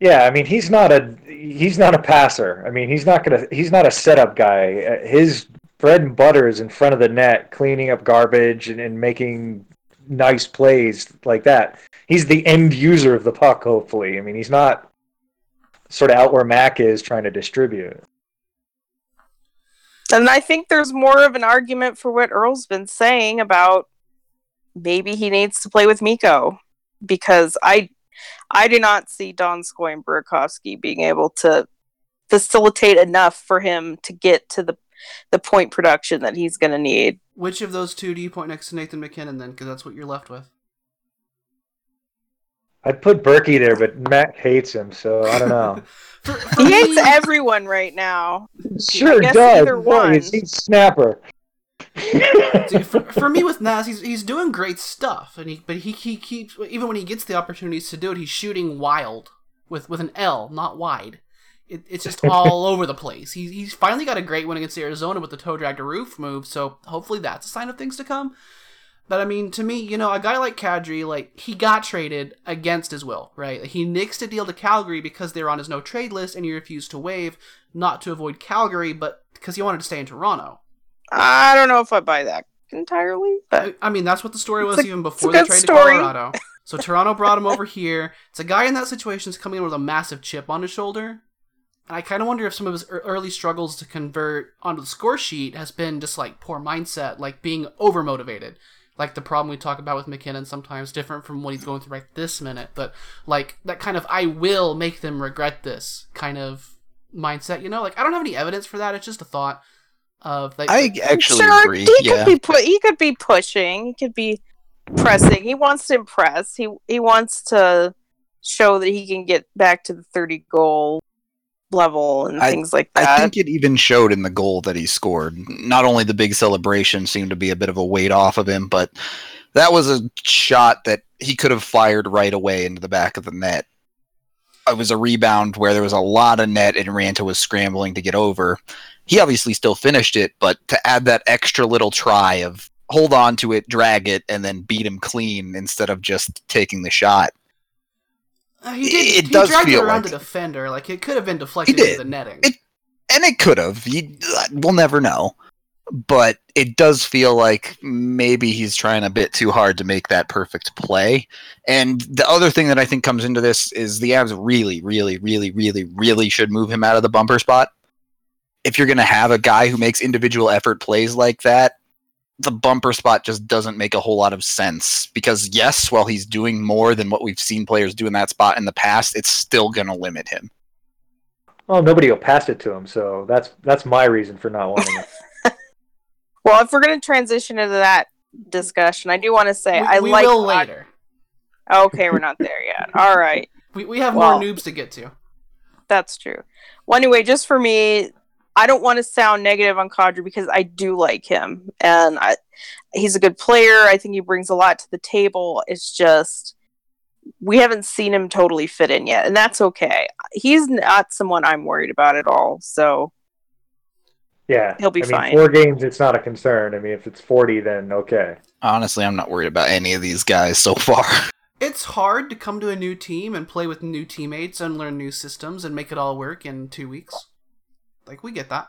Yeah, I mean, he's not a he's not a passer. I mean, he's not gonna he's not a setup guy. His bread and butter is in front of the net, cleaning up garbage and, and making nice plays like that. He's the end user of the puck, hopefully. I mean, he's not sort of out where Mac is trying to distribute. And I think there's more of an argument for what Earl's been saying about maybe he needs to play with Mikko, because I I do not see Donskoi and Burakovsky being able to facilitate enough for him to get to the the point production that he's going to need. Which of those two do you point next to Nathan McKinnon then? Because that's what you're left with. I'd put Berkey there, but Matt hates him, so I don't know. for, for he me... hates everyone right now. Sure does. Either one. He's a snapper. Dude, for, for me with Naz, he's he's doing great stuff, and he but he he keeps even when he gets the opportunities to do it, he's shooting wild with with an L, not wide. It, it's just all over the place. He's he's finally got a great win against Arizona with the toe drag to roof move, so hopefully that's a sign of things to come. But I mean, to me, you know, a guy like Kadri, like, he got traded against his will, right? He nixed a deal to Calgary because they were on his no trade list, and he refused to waive, not to avoid Calgary, but because he wanted to stay in Toronto. I don't know if I buy that entirely, but I mean, that's what the story was a, even before the trade to Colorado. So Toronto brought him over here. It's a guy in that situation is coming in with a massive chip on his shoulder. And I kind of wonder if some of his early struggles to convert onto the score sheet has been just like poor mindset, like being overmotivated. Like the problem we talk about with McKinnon sometimes, different from what he's going through right this minute, but like that kind of I will make them regret this kind of mindset, you know? Like, I don't have any evidence for that. It's just a thought of like... I actually sure, agree, he yeah. Could be pu- he could be pushing. He could be pressing. He wants to impress. He, he wants to show that he can get back to the thirty goal level and I, things like that. I think it even showed in the goal that he scored. Not only the big celebration seemed to be a bit of a weight off of him, but that was a shot that he could have fired right away into the back of the net. It was a rebound where there was a lot of net and Ranta was scrambling to get over. He obviously still finished it, but to add that extra little try of hold on to it, drag it, and then beat him clean instead of just taking the shot. Uh, he did. It he does dragged feel it around like the defender. Like, it could have been deflected into the netting, it, and it could have. He, we'll never know. But it does feel like maybe he's trying a bit too hard to make that perfect play. And the other thing that I think comes into this is the Avs really, really, really, really, really should move him out of the bumper spot. If you're going to have a guy who makes individual effort plays like that, the bumper spot just doesn't make a whole lot of sense because, yes, while he's doing more than what we've seen players do in that spot in the past, it's still going to limit him. Well, nobody will pass it to him, so that's that's my reason for not wanting it. Well, if we're going to transition into that discussion, I do want to say we, I we like... We will later. Okay, we're not there yet. All right. We, we have well, more noobs to get to. That's true. Well, anyway, just for me... I don't want to sound negative on Kadri because I do like him, and I, he's a good player. I think he brings a lot to the table. It's just we haven't seen him totally fit in yet, and that's okay. He's not someone I'm worried about at all, so yeah, he'll be I mean, fine. Four games, it's not a concern. I mean, if it's forty, then okay. Honestly, I'm not worried about any of these guys so far. It's hard to come to a new team and play with new teammates and learn new systems and make it all work in two weeks. Like, we get that.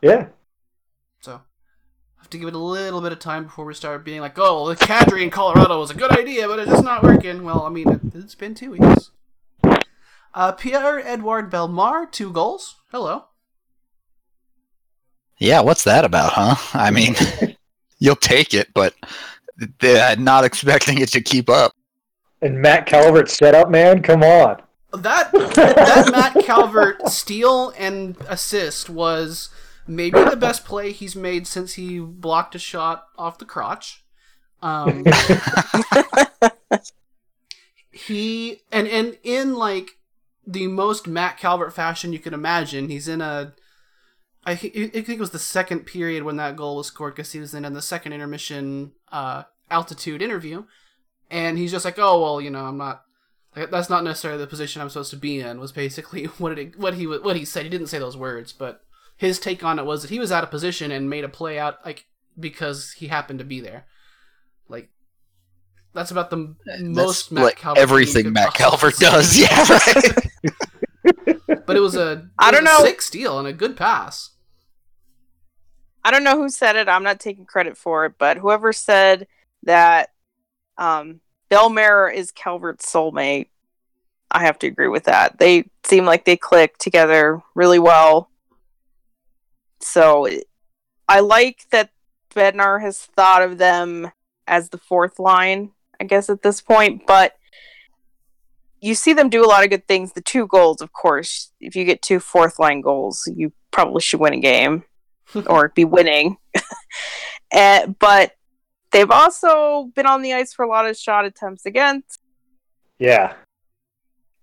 Yeah. So, I have to give it a little bit of time before we start being like, oh, the Kadri in Colorado was a good idea, but it's just not working. Well, I mean, it, it's been two weeks. Uh, Pierre-Edouard Bellemare, two goals. Hello. Yeah, what's that about, huh? I mean, you'll take it, but they're not expecting it to keep up. And Matt Calvert set up, man? Come on. That, that, that Matt Calvert steal and assist was maybe the best play he's made since he blocked a shot off the crotch. Um, he and, and in, like, the most Matt Calvert fashion you can imagine, he's in a... I think it was the second period when that goal was scored because he was in the second intermission uh, altitude interview. And he's just like, oh, well, you know, I'm not, like, that's not necessarily the position I'm supposed to be in, was basically what it, what he what he said. He didn't say those words, but his take on it was that he was out of position and made a play out, like, because he happened to be there. Like, that's about the that's most Matt like Calvert. Everything Matt Calvert does, yeah, right? But it was a, I don't know, sick steal and a good pass. I don't know who said it. I'm not taking credit for it, but whoever said that um, Bellemare is Calvert's soulmate, I have to agree with that. They seem like they click together really well. So I like that Bednar has thought of them as the fourth line, I guess, at this point, but you see them do a lot of good things. The two goals, of course, if you get two fourth line goals, you probably should win a game. Or be winning. And, but they've also been on the ice for a lot of shot attempts against. Yeah.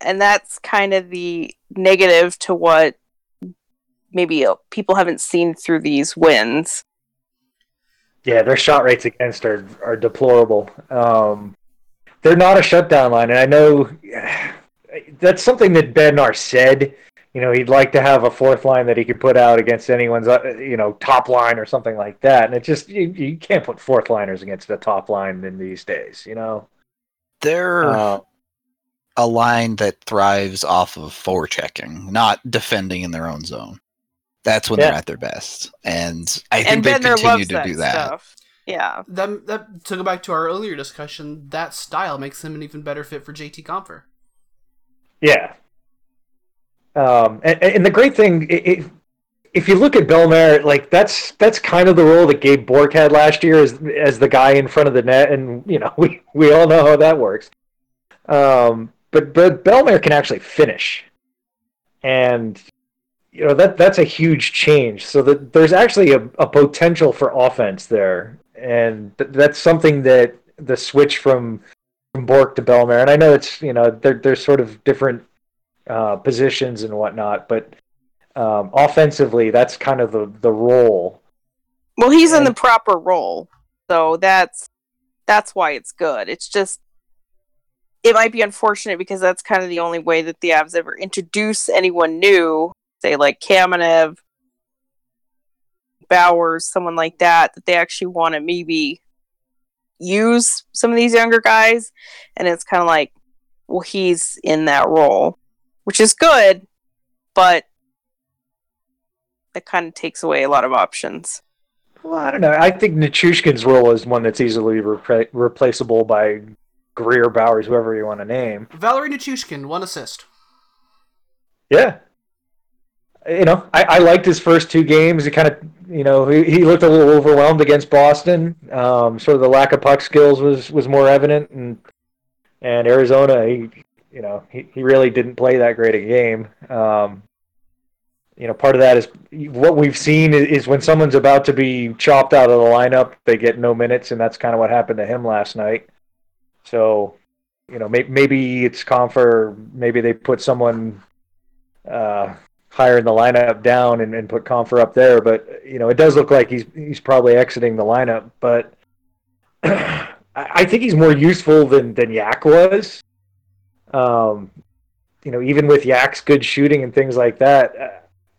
And that's kind of the negative to what maybe people haven't seen through these wins. Yeah, their shot rates against are, are deplorable. Um, they're not a shutdown line. And I know that's something that Bednar said. You know, he'd like to have a fourth line that he could put out against anyone's, you know, top line or something like that. And it just, you, you can't put fourth liners against the top line in these days, you know? They're uh, a line that thrives off of forechecking, not defending in their own zone. That's when yeah. they're at their best. And I think they continue to that do that. Stuff. Yeah. That, that, to go back to our earlier discussion, that style makes them an even better fit for J T Compher. Yeah. Um, and, and the great thing, it, it, if you look at Bellemare, like that's that's kind of the role that Gabe Bork had last year as as the guy in front of the net, and you know we, we all know how that works. Um, but but Bellemare can actually finish, and you know that that's a huge change. So that there's actually a, a potential for offense there, and th- that's something that the switch from, from Bork to Bellemare, and I know it's you know they're they're sort of different. Uh, positions and whatnot, but um, offensively, that's kind of the, the role. Well, he's and, in the proper role, so that's that's why it's good. It's just it might be unfortunate because that's kind of the only way that the Avs ever introduce anyone new, say like Kamenev, Bowers, someone like that, that they actually want to maybe use some of these younger guys, and it's kind of like, well, he's in that role. Which is good, but that kind of takes away a lot of options. Well, I don't know. I think Nichushkin's role is one that's easily repra- replaceable by Greer, Bowers, whoever you want to name. Valeri Nichushkin, one assist. Yeah. You know, I, I liked his first two games. He kind of, you know, he, he looked a little overwhelmed against Boston. Um, sort of the lack of puck skills was, was more evident. And, and Arizona, he... You know, he, he really didn't play that great a game. Um, you know, part of that is what we've seen is, is when someone's about to be chopped out of the lineup, they get no minutes, and that's kind of what happened to him last night. So, you know, may, maybe it's Compher, maybe they put someone uh, higher in the lineup down and, and put Compher up there. But, you know, it does look like he's he's probably exiting the lineup. But I think he's more useful than, than Yak was. Um, you know, even with Yak's good shooting and things like that, uh,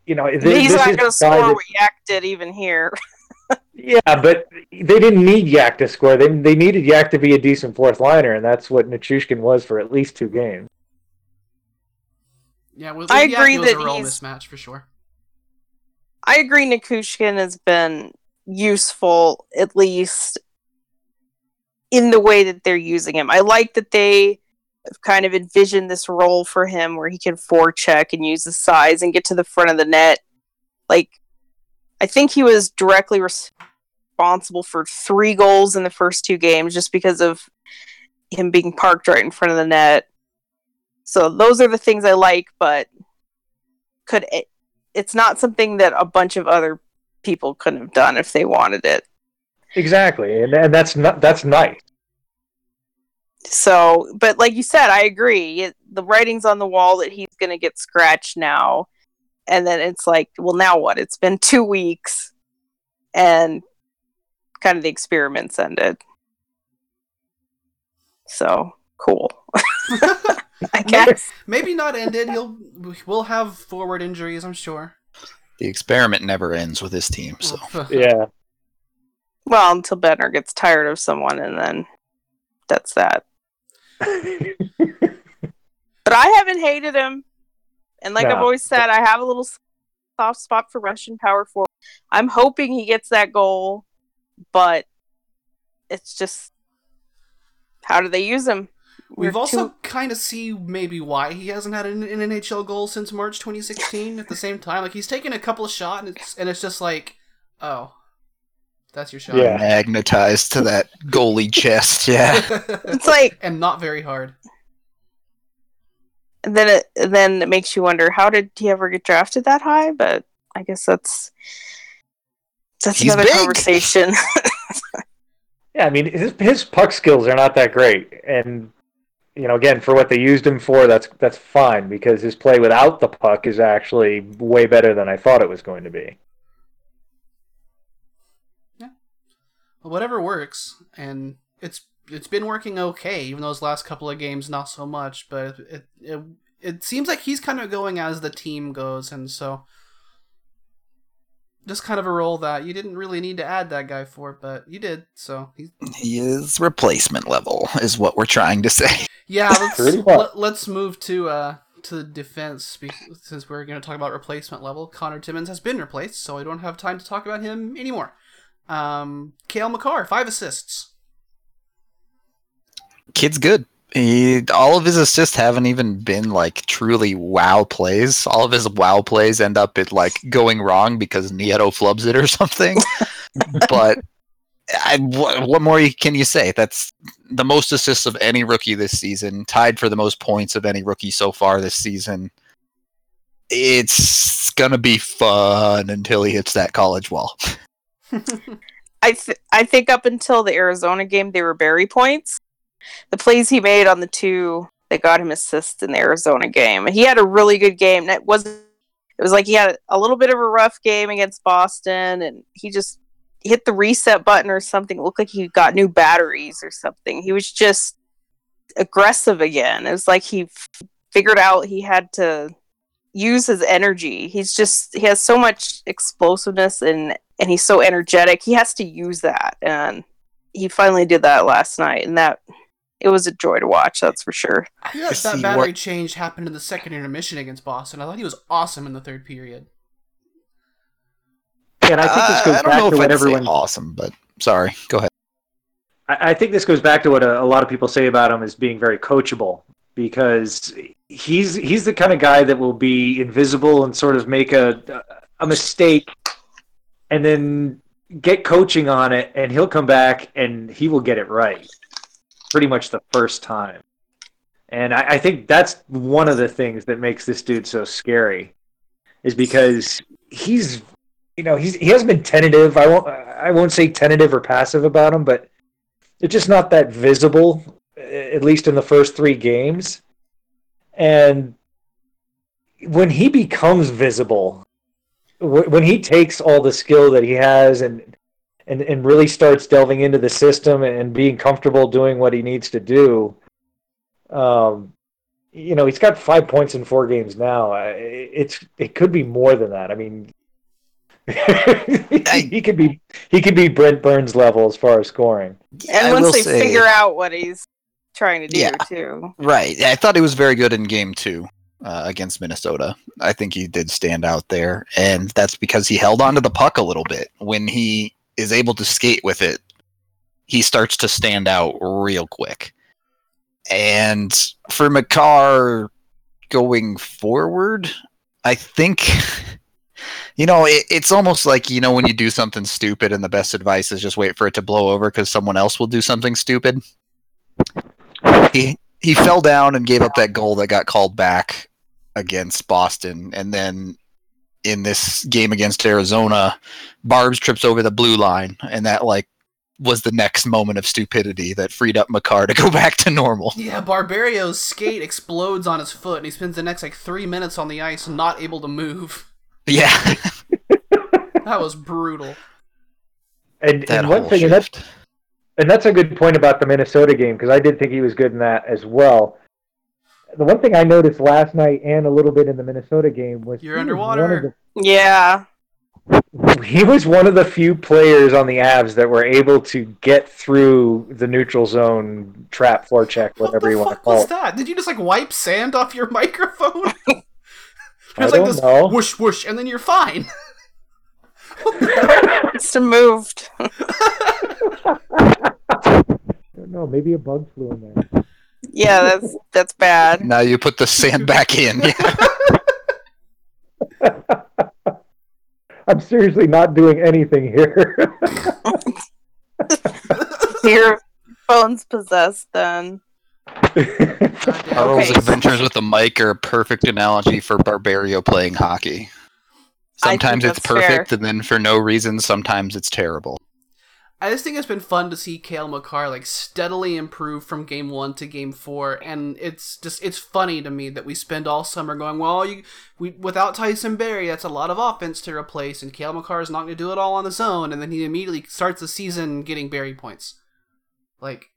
you know, this, he's this not going to score that, what Yak did even here. Yeah, but they didn't need Yak to score. They they needed Yak to be a decent fourth liner, and that's what Nichushkin was for at least two games. Yeah, well, I Yak agree was that a role mismatch for sure. I agree. Nichushkin has been useful at least in the way that they're using him. I like that they have kind of envisioned this role for him where he can forecheck and use his size and get to the front of the net. Like, I think he was directly responsible for three goals in the first two games just because of him being parked right in front of the net. So those are the things I like, but could it, it's not something that a bunch of other people couldn't have done if they wanted it. Exactly, and, and that's not, that's nice. So, but like you said, I agree. It, the writing's on the wall that he's going to get scratched now, and then it's like, well, now what? It's been two weeks, and kind of the experiment's ended. So, cool. I guess maybe, maybe not ended. You'll we'll have forward injuries, I'm sure. The experiment never ends with this team, so yeah. Well, until Bednar gets tired of someone, and then that's that. But I haven't hated him. And like no. I've always said, I have a little soft spot for Russian power forward. I'm hoping he gets that goal, but it's just, how do they use him? We're We've also too... kind of see maybe why he hasn't had an, an N H L goal since March twenty sixteen at the same time. Like, he's taken a couple of shots, and it's, and it's just like, oh. That's your shot. Yeah, magnetized to that goalie chest. Yeah, it's like, and not very hard. And then it and then it makes you wonder, how did he ever get drafted that high? But I guess that's that's He's another big. conversation. Yeah, I mean, his his puck skills are not that great, and you know, again, for what they used him for, that's that's fine because his play without the puck is actually way better than I thought it was going to be. Whatever works, and it's it's been working okay, even those last couple of games not so much, but it it, it seems like he's kind of going as the team goes, and so just kind of a role that you didn't really need to add that guy for, but you did, so he's... He is replacement level, is what we're trying to say. Yeah, let's, let, let's move to uh to the defense, since we're going to talk about replacement level. Connor Timmins has been replaced, so I don't have time to talk about him anymore. Um, Cale Makar, five assists. Kid's good. He, all of his assists haven't even been like truly wow plays. All of his wow plays end up at like going wrong because Nieto flubs it or something. But I, what, what more can you say? That's the most assists of any rookie this season, tied for the most points of any rookie so far this season. It's gonna be fun until he hits that college wall. I th- I think up until the Arizona game, they were Barrie points. The plays he made on the two that got him assists in the Arizona game. He had a really good game. It wasn't. It was like he had a little bit of a rough game against Boston, and he just hit the reset button or something. It looked like he got new batteries or something. He was just aggressive again. It was like he f- figured out he had to use his energy. He's just he has so much explosiveness and. And he's so energetic. He has to use that. And he finally did that last night. And that it was a joy to watch, that's for sure. I guess that battery what... change happened in the second intermission against Boston. I thought he was awesome in the third period. And I think this goes uh, back to what I'd everyone... awesome, but sorry. Go ahead. I, I think this goes back to what a, a lot of people say about him as being very coachable. Because he's, he's the kind of guy that will be invisible and sort of make a, a mistake... and then get coaching on it, and he'll come back, and he will get it right pretty much the first time. And I, I think that's one of the things that makes this dude so scary, is because he's, you know, he's he hasn't been tentative. I won't I won't say tentative or passive about him, but it's just not that visible, at least in the first three games. And when he becomes visible... when he takes all the skill that he has and and, and really starts delving into the system and being comfortable doing what he needs to do, um, you know, he's got five points in four games now. It's it could be more than that. I mean, I, he could be he could be Brent Burns level as far as scoring. And I once they say, figure out what he's trying to do, yeah, too. Right. I thought he was very good in game two uh, against Minnesota. I think he did stand out there, and that's because he held onto the puck a little bit. When he is able to skate with it, he starts to stand out real quick. And for Makar going forward, I think, you know, it, it's almost like, you know, when you do something stupid and the best advice is just wait for it to blow over because someone else will do something stupid. He he fell down and gave up that goal that got called back against Boston. And then in this game against Arizona, Barbs trips over the blue line, and that, like, was the next moment of stupidity that freed up Makar to go back to normal. Yeah, Barberio's skate explodes on his foot, and he spends the next, like, three minutes on the ice not able to move. Yeah. That was brutal. And, and one thing, and that's, and that's a good point about the Minnesota game, because I did think he was good in that as well. The one thing I noticed last night and a little bit in the Minnesota game was... You're underwater. The- yeah. He was one of the few players on the Avs that were able to get through the neutral zone trap forecheck, whatever you want to call it. What the fuck was that? Did you just, like, wipe sand off your microphone? I don't know. It was like this whoosh, whoosh, and then you're fine. It's moved. I don't know. Maybe a bug flew in there. Yeah, that's that's bad. Now you put the sand back in. Yeah. I'm seriously not doing anything here. Your phone's possessed, then. Carl's okay. Adventures with the mic are a perfect analogy for Barberio playing hockey. Sometimes it's perfect, fair. And then for no reason, sometimes it's terrible. I just think it's been fun to see Cale Makar, like, steadily improve from game one to game four, and it's just it's funny to me that we spend all summer going, well, you, we without Tyson Barrie, that's a lot of offense to replace, and Cale Makar is not going to do it all on his own, and then he immediately starts the season getting Barrie points. Like,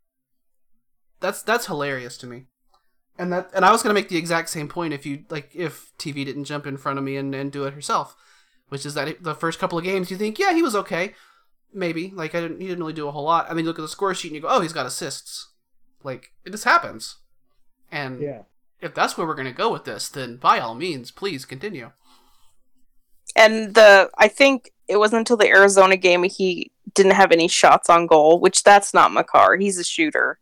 that's that's hilarious to me, and that and I was going to make the exact same point if you like if T V didn't jump in front of me and, and do it herself, which is that the first couple of games you think, yeah, he was okay. Maybe. Like, I didn't, he didn't really do a whole lot. I mean, you look at the score sheet and you go, oh, he's got assists. Like, it just happens. And yeah. If that's where we're going to go with this, then by all means, please continue. And the I think it wasn't until the Arizona game he didn't have any shots on goal, which that's not Makar. He's a shooter.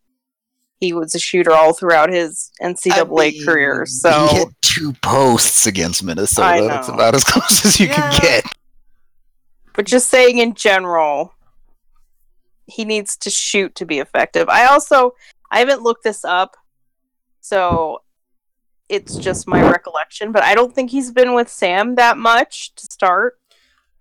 He was a shooter all throughout his N C double A I mean, career. So he hit two posts against Minnesota. That's about as close as you yeah. can get. But just saying in general, he needs to shoot to be effective. I also, I haven't looked this up, so it's just my recollection, but I don't think he's been with Sam that much to start.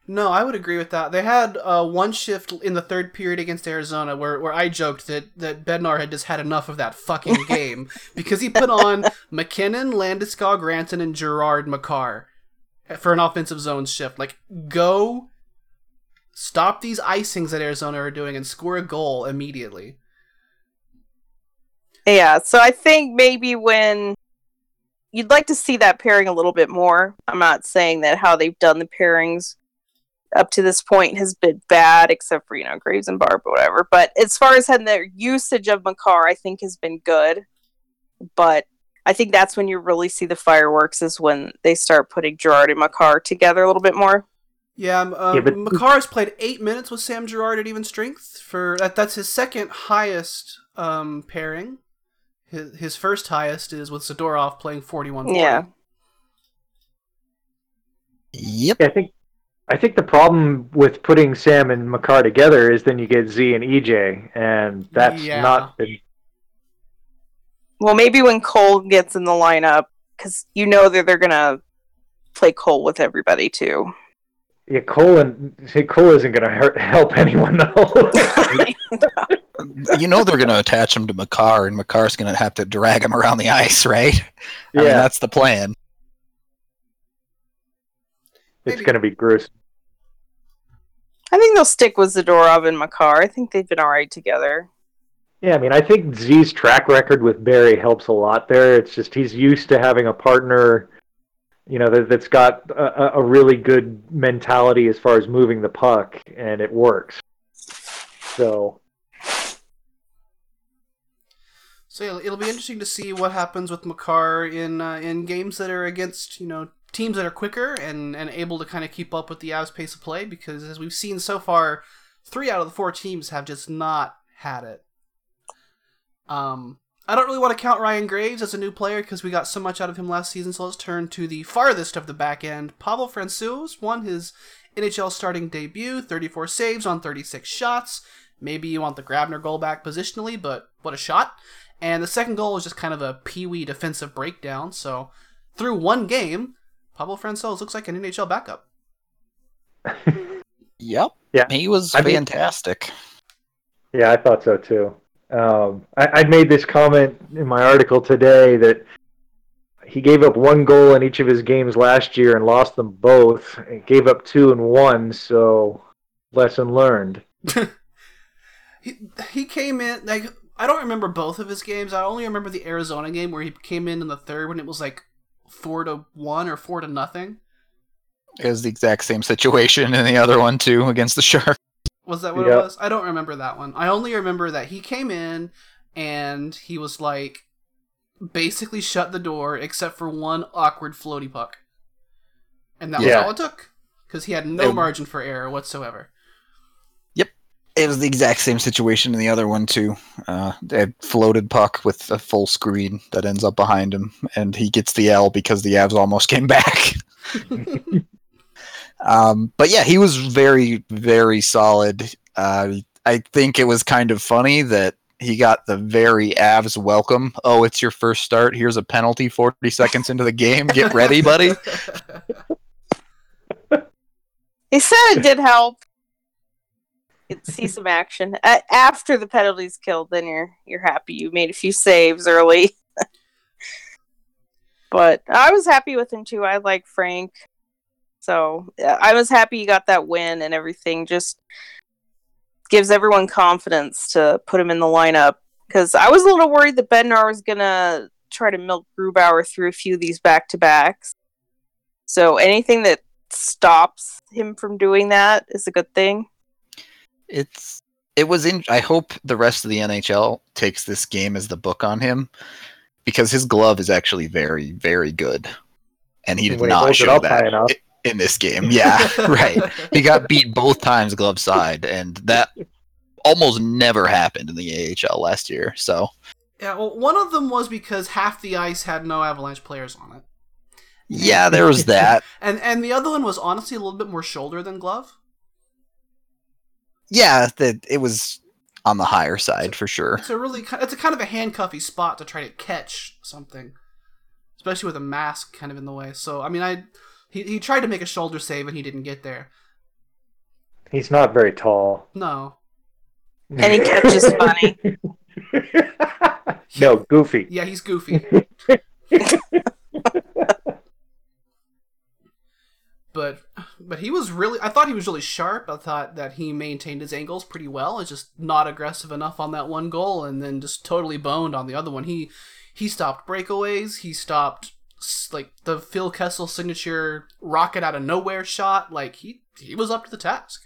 No, I would agree with that. They had uh, one shift in the third period against Arizona where, where I joked that, that Bednar had just had enough of that fucking game because he put on McKinnon, Landeskog, Rantanen, and Girard Makar for an offensive zone shift. Like, go... Stop these icings that Arizona are doing and score a goal immediately. Yeah, so I think maybe when... You'd like to see that pairing a little bit more. I'm not saying that how they've done the pairings up to this point has been bad, except for, you know, Graves and Barb or whatever. But as far as having their usage of Makar, I think has been good. But I think that's when you really see the fireworks is when they start putting Girard and Makar together a little bit more. Yeah, um, yeah but- Makar has played eight minutes with Sam Girard at even strength. For that, that's his second highest um, pairing. His his first highest is with Zadorov playing forty-one. Yeah. Yep. Yeah, I think I think the problem with putting Sam and Makar together is then you get Z and E J, and that's yeah. not. Been... Well, maybe when Cole gets in the lineup, because you know that they're gonna play Cole with everybody too. Yeah, Cole, and, see, Cole isn't going to help anyone, though. You know they're going to attach him to Makar, and Makar's going to have to drag him around the ice, right? Yeah. I mean, that's the plan. It's going to be gruesome. I think they'll stick with Zadorov and Makar. I think they've been all right together. Yeah, I mean, I think Z's track record with Barrie helps a lot there. It's just he's used to having a partner, you know, that, that's got a, a really good mentality as far as moving the puck, and it works. So... So yeah, it'll be interesting to see what happens with Makar in uh, in games that are against, you know, teams that are quicker and, and able to kind of keep up with the Avs' pace of play, because as we've seen so far, three out of the four teams have just not had it. Um, I don't really want to count Ryan Graves as a new player because we got so much out of him last season, so let's turn to the farthest of the back end. Pavel Francouz won his N H L starting debut, thirty-four saves on thirty-six shots. Maybe you want the Grabner goal back positionally, but what a shot. And the second goal is just kind of a peewee defensive breakdown. So, through one game, Pavel Francouz looks like an N H L backup. Yep. Yeah. He was I fantastic. Made... Yeah, I thought so too. Um, I, I made this comment in my article today that he gave up one goal in each of his games last year and lost them both. He gave up two and one, so lesson learned. he, he came in... like. I don't remember both of his games. I only remember the Arizona game where he came in in the third when it was like four to one or four to nothing. It was the exact same situation in the other one too against the Sharks. Was that what yep. it was? I don't remember that one. I only remember that he came in and he was like basically shut the door except for one awkward floaty puck. And that yeah. was all it took because he had no it... margin for error whatsoever. It was the exact same situation in the other one, too. Uh, a floated puck with a full screen that ends up behind him, and he gets the L because the Avs almost came back. um, but yeah, he was very, very solid. Uh, I think it was kind of funny that he got the very Avs welcome. Oh, it's your first start. Here's a penalty forty seconds into the game. Get ready, buddy. He said it did help. See some action uh, after the penalty's killed. Then you're you're happy you made a few saves early. But I was happy with him too. I like Frank, so uh, I was happy he got that win and everything. Just gives everyone confidence to put him in the lineup because I was a little worried that Bednar was gonna try to milk Grubauer through a few of these back to backs. So anything that stops him from doing that is a good thing. It's it was in. I hope the rest of the N H L takes this game as the book on him because his glove is actually very, very good, and he did when not he show that in this game. Yeah, right. He got beat both times glove side, and that almost never happened in the A H L last year. So yeah, well, one of them was because half the ice had no Avalanche players on it. Yeah, there was that, and and the other one was honestly a little bit more shoulder than glove. Yeah, the, it was on the higher side for sure. It's a really, it's a kind of a handcuffy spot to try to catch something, especially with a mask kind of in the way. So I mean, I he he tried to make a shoulder save and he didn't get there. He's not very tall. No, and he catches funny. No, goofy. Yeah, he's goofy. But but he was really... I thought he was really sharp. I thought that he maintained his angles pretty well. It's just not aggressive enough on that one goal and then just totally boned on the other one. He he stopped breakaways. He stopped like the Phil Kessel signature rocket out of nowhere shot. Like he, he was up to the task.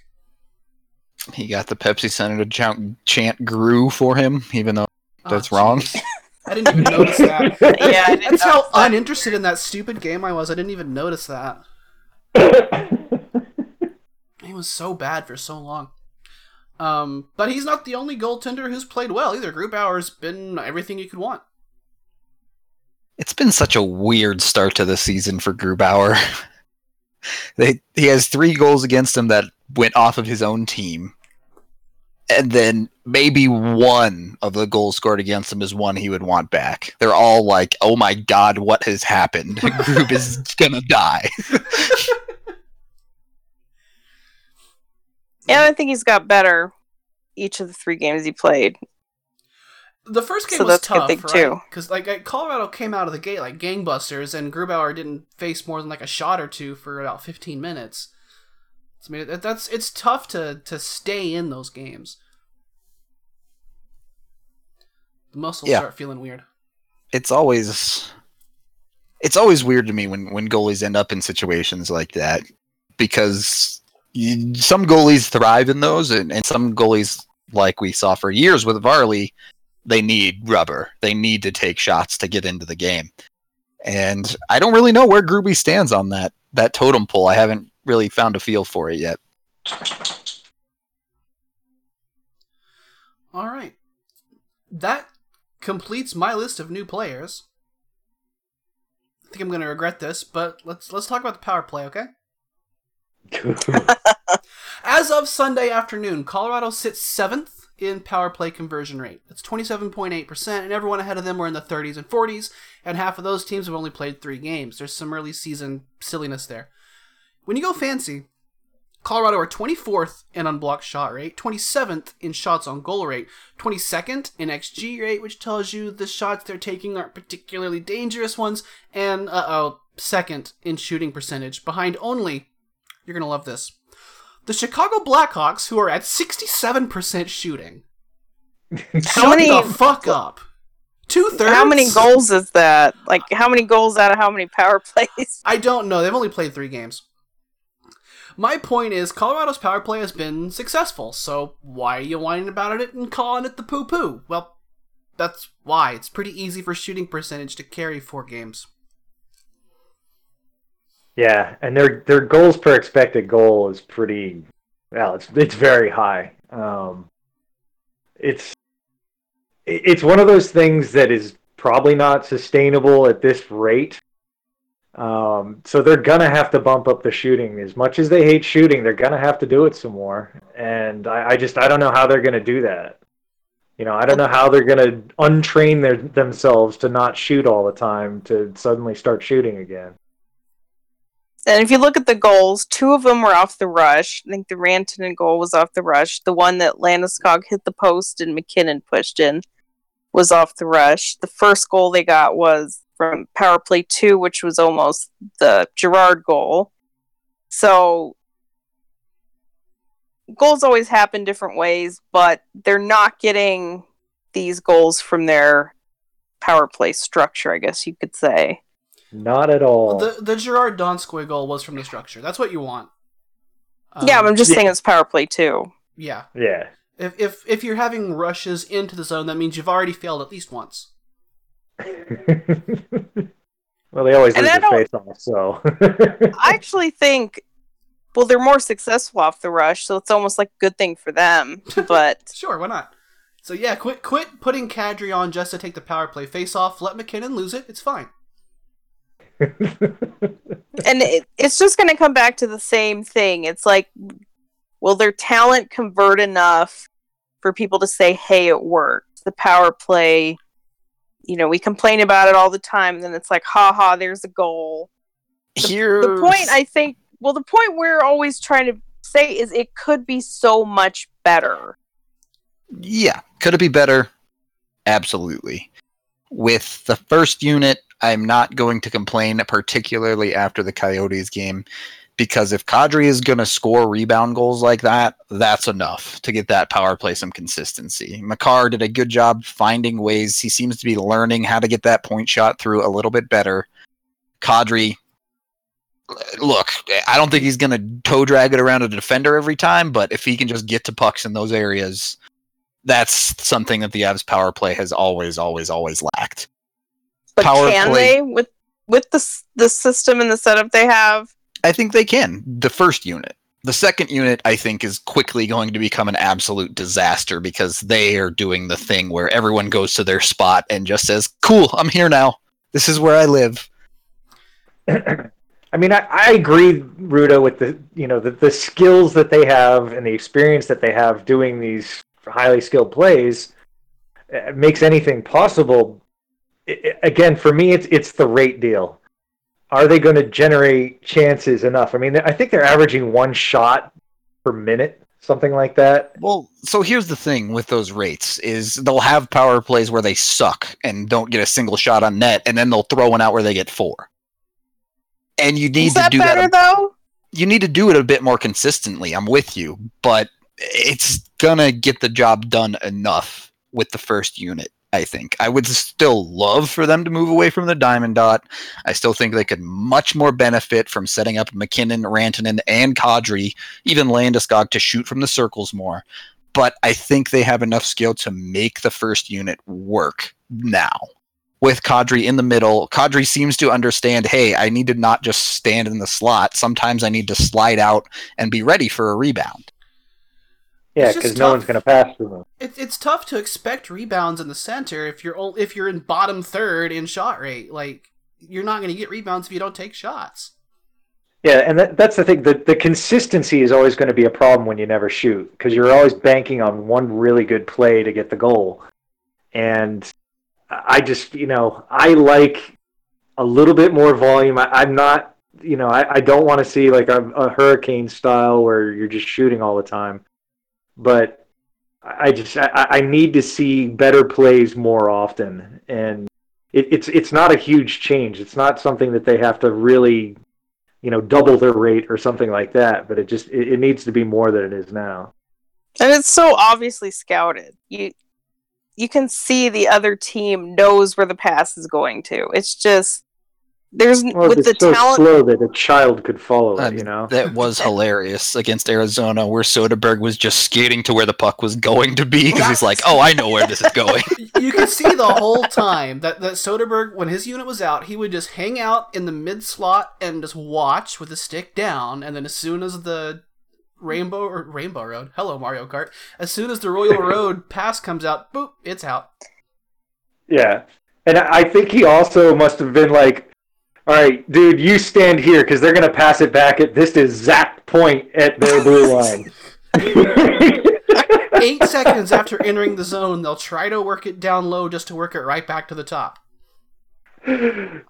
He got the Pepsi Center to chant, chant Gru for him, even though oh, that's geez. wrong. I didn't even notice that. Yeah, I didn't that's how that. uninterested in that stupid game I was. I didn't even notice that. He was so bad for so long. Um, but he's not the only goaltender who's played well either. Grubauer's been everything you could want. It's been such a weird start to the season for Grubauer. they, he has three goals against him that went off of his own team. And then maybe one of the goals scored against him is one he would want back. They're all like, oh my god, what has happened? Grub is gonna die. And I think he's got better each of the three games he played. The first game so was tough, right? Because like Colorado came out of the gate like gangbusters, and Grubauer didn't face more than like a shot or two for about fifteen minutes. I mean, it, that's it's tough to to stay in those games. The muscles yeah. start feeling weird. It's always it's always weird to me when when goalies end up in situations like that, because you, some goalies thrive in those, and, and some goalies, like we saw for years with Varley, they need rubber. They need to take shots to get into the game. And I don't really know where Gruby stands on that that totem pole. I haven't really found a feel for it yet. All right. That completes my list of new players. I think I'm going to regret this, but let's let's talk about the power play, okay? As of Sunday afternoon, Colorado sits seventh in power play conversion rate. That's twenty-seven point eight percent, and everyone ahead of them were in the thirties and forties, and half of those teams have only played three games. There's some early season silliness there. When you go fancy, Colorado are twenty-fourth in unblocked shot rate, twenty-seventh in shots on goal rate, twenty-second in X G rate, which tells you the shots they're taking aren't particularly dangerous ones, and uh-oh, second in shooting percentage, behind only, you're going to love this, the Chicago Blackhawks, who are at sixty-seven percent shooting. How many the fuck up? Two-thirds? How many goals is that? Like, how many goals out of how many power plays? I don't know. They've only played three games. My point is, Colorado's power play has been successful, so why are you whining about it and calling it the poo-poo? Well, that's why. It's pretty easy for shooting percentage to carry four games. Yeah, and their their goals per expected goal is pretty, well, it's it's very high. Um, it's it's one of those things that is probably not sustainable at this rate. Um, so they're gonna have to bump up the shooting. As much as they hate shooting, they're gonna have to do it some more. And I, I just I don't know how they're gonna do that. You know, I don't know how they're gonna untrain their themselves to not shoot all the time to suddenly start shooting again. And if you look at the goals, two of them were off the rush. I think the Rantanen goal was off the rush. The one that Landeskog hit the post and McKinnon pushed in was off the rush. The first goal they got was from power play two, which was almost the Girard goal. So goals always happen different ways, but they're not getting these goals from their power play structure, I guess you could say. Not at all. The the Gerard Donskoi goal was from the structure. That's what you want. Um, yeah, but I'm just yeah. saying it's power play too. Yeah. Yeah. If if if you're having rushes into the zone, that means you've already failed at least once. Well, they always lose their face off, so I actually think well they're more successful off the rush, so it's almost like a good thing for them. But sure, why not? So yeah, quit quit putting Kadri on just to take the power play face off, let McKinnon lose it, it's fine. And it, it's just going to come back to the same thing. It's like, will their talent convert enough for people to say, hey, it worked? The power play, you know, we complain about it all the time, and then it's like, ha-ha, there's a goal. The, Here's... the point, I think, well, the point we're always trying to say is it could be so much better. Yeah. Could it be better? Absolutely. With the first unit, I'm not going to complain, particularly after the Coyotes game, because if Kadri is going to score rebound goals like that, that's enough to get that power play some consistency. Makar did a good job finding ways. He seems to be learning how to get that point shot through a little bit better. Kadri, look, I don't think he's going to toe drag it around a defender every time, but if he can just get to pucks in those areas, that's something that the Avs power play has always, always, always lacked. But power can play. They, with with the, the system and the setup they have? I think they can, the first unit. The second unit, I think, is quickly going to become an absolute disaster because they are doing the thing where everyone goes to their spot and just says, cool, I'm here now. This is where I live. I mean, I, I agree, Rudo, with the, you know, the, the skills that they have and the experience that they have doing these highly skilled plays uh, makes anything possible. It, again, for me, it's it's the rate deal. Are they going to generate chances enough? I mean, I think they're averaging one shot per minute, something like that. Well, so here's the thing with those rates is they'll have power plays where they suck and don't get a single shot on net, and then they'll throw one out where they get four. And you need is to that do better, that. Better though? you need to do it a bit more consistently. I'm with you, but it's going to get the job done enough with the first unit, I think. I would still love for them to move away from the diamond dot. I still think they could much more benefit from setting up McKinnon, Rantanen, and Kadri, even Landeskog, to shoot from the circles more. But I think they have enough skill to make the first unit work now. With Kadri in the middle, Kadri seems to understand, hey, I need to not just stand in the slot. Sometimes I need to slide out and be ready for a rebound. Yeah, because no one's going to pass through them. It's it's tough to expect rebounds in the center if you're if you're in bottom third in shot rate. Like, you're not going to get rebounds if you don't take shots. Yeah, and that, that's the thing. The, the consistency is always going to be a problem when you never shoot, because you're always banking on one really good play to get the goal. And I just, you know, I like a little bit more volume. I, I'm not, you know, I, I don't want to see like a, a hurricane style where you're just shooting all the time. But I just I, I need to see better plays more often, and it, it's it's not a huge change. It's not something that they have to really, you know, double their rate or something like that. But it just it, it needs to be more than it is now. And it's so obviously scouted. You you can see the other team knows where the pass is going to. It's just there's well, with it's the so talent slow that a child could follow it, you know. That was hilarious against Arizona, where Soderbergh was just skating to where the puck was going to be because he's like, "Oh, I know where this is going." You could see the whole time that that Soderbergh, when his unit was out, he would just hang out in the mid slot and just watch with the stick down, and then as soon as the Rainbow or Rainbow Road, hello Mario Kart, as soon as the Royal Road pass comes out, boop, it's out. Yeah, and I think he also must have been like, all right, dude, you stand here because they're going to pass it back at this exact point at their blue line. Eight seconds after entering the zone, they'll try to work it down low just to work it right back to the top. And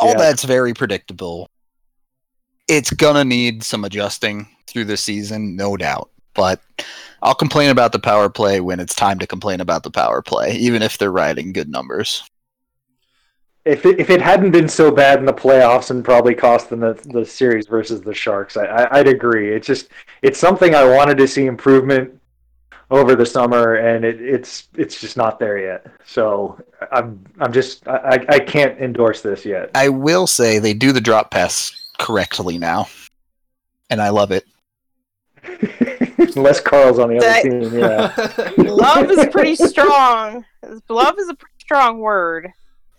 all yeah. that's very predictable. It's going to need some adjusting through the season, no doubt. But I'll complain about the power play when it's time to complain about the power play, even if they're riding good numbers. If it, if it hadn't been so bad in the playoffs and probably cost them the, the series versus the Sharks, I, I, I'd agree. It's just it's something I wanted to see improvement over the summer, and it, it's it's just not there yet. So I'm I'm just I, I can't endorse this yet. I will say they do the drop pass correctly now, and I love it. Unless Carl's on the that, other team, yeah. Love is pretty strong. Love is a pretty strong word.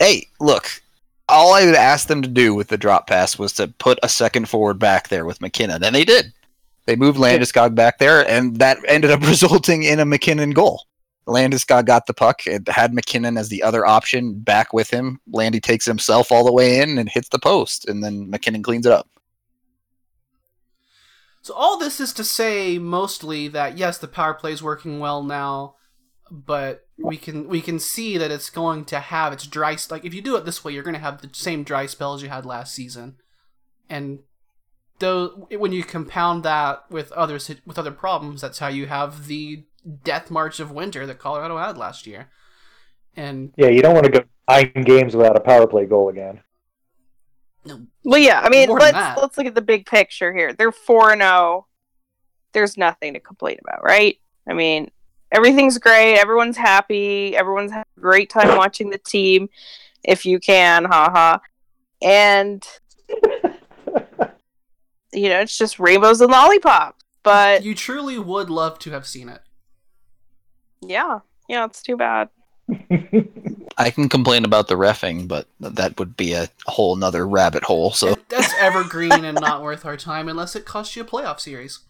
Hey, look, all I would ask them to do with the drop pass was to put a second forward back there with McKinnon, and they did. They moved Landeskog back there, and that ended up resulting in a McKinnon goal. Landeskog got the puck, and had McKinnon as the other option back with him. Landy takes himself all the way in and hits the post, and then McKinnon cleans it up. So all this is to say mostly that, yes, the power play is working well now, but we can we can see that it's going to have its dry... Like, if you do it this way, you're going to have the same dry spells you had last season. And though when you compound that with other, with other problems, that's how you have the death march of winter that Colorado had last year. And yeah, you don't want to go nine games without a power play goal again. No. Well, yeah, I mean, let's, let's look at the big picture here. They're four and oh. There's nothing to complain about, right? I mean... Everything's great. Everyone's happy. Everyone's having a great time watching the team. If you can, haha. And, you know, it's just rainbows and lollipops. But you truly would love to have seen it. Yeah. Yeah, it's too bad. I can complain about the reffing, but that would be a whole nother rabbit hole. So that's evergreen and not worth our time unless it costs you a playoff series.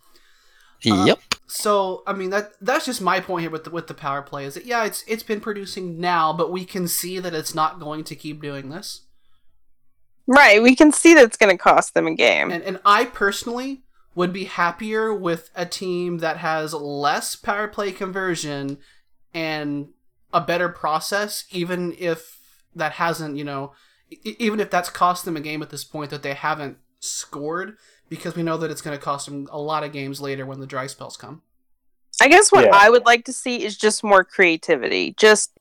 Uh, yep. So, I mean, that that's just my point here with the, with the power play is that, yeah, it's it's been producing now, but we can see that it's not going to keep doing this. Right, we can see that it's going to cost them a game. And, and I personally would be happier with a team that has less power play conversion and a better process, even if that hasn't, you know, even if that's cost them a game at this point that they haven't scored, because we know that it's going to cost them a lot of games later when the dry spells come. I guess what yeah. I would like to see is just more creativity. Just,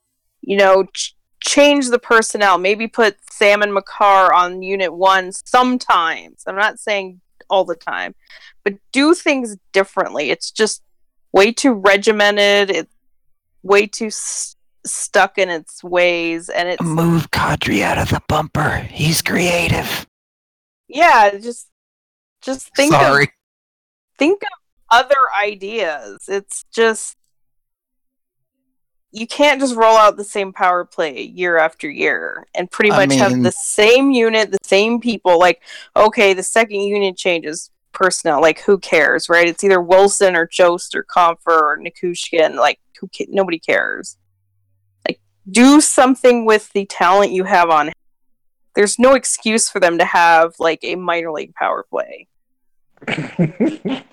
you know, ch- change the personnel. Maybe put Sam and Makar on unit one sometimes. I'm not saying all the time, but do things differently. It's just way too regimented. It's way too st- stuck in its ways, and it's move Kadri out of the bumper. He's creative. Yeah, just just think. Sorry. Of, think of other ideas. It's just, you can't just roll out the same power play year after year and pretty much I mean, have the same unit, the same people. Like, okay, the second unit changes personnel. Like, who cares, right? It's either Wilson or Jost or Compher or Nichushkin. Like, who? Ca- nobody cares. Like, do something with the talent you have on. There's no excuse for them to have like a minor league power play,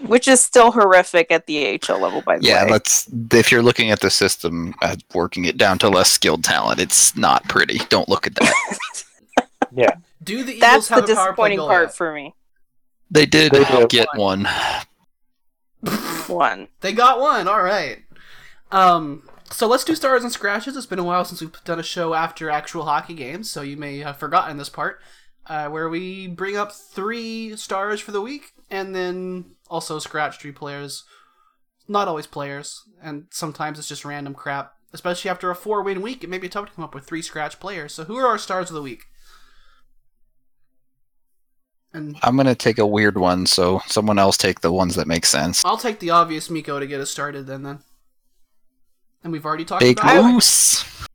which is still horrific at the A H L level, by the yeah, way. Yeah, that's, if you're looking at the system, uh, working it down to less skilled talent, it's not pretty. Don't look at that. Yeah. Do the Eagles that's have the a disappointing part at? For me. They did they help get one. One. They got one, all right. Um, so let's do Stars and Scratches. It's been a while since we've done a show after actual hockey games, so you may have forgotten this part, uh, where we bring up three stars for the week, and then also scratch three players. Not always players, and sometimes it's just random crap. Especially after a four-win week, it may be tough to come up with three scratch players. So who are our stars of the week? And I'm going to take a weird one, so someone else take the ones that make sense. I'll take the obvious Mikko to get us started then. then. And we've already talked Big about loose. it.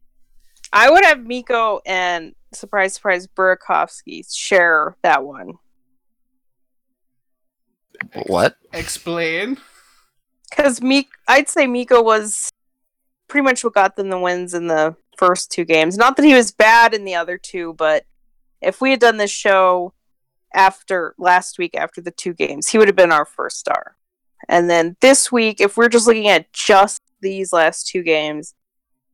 I would have Mikko and, surprise, surprise, Burakovsky share that one. What? Explain. Because Mik- I'd say Mikko was pretty much what got them the wins in the first two games. Not that he was bad in the other two, but if we had done this show after last week, after the two games, he would have been our first star. And then this week, if we're just looking at just these last two games,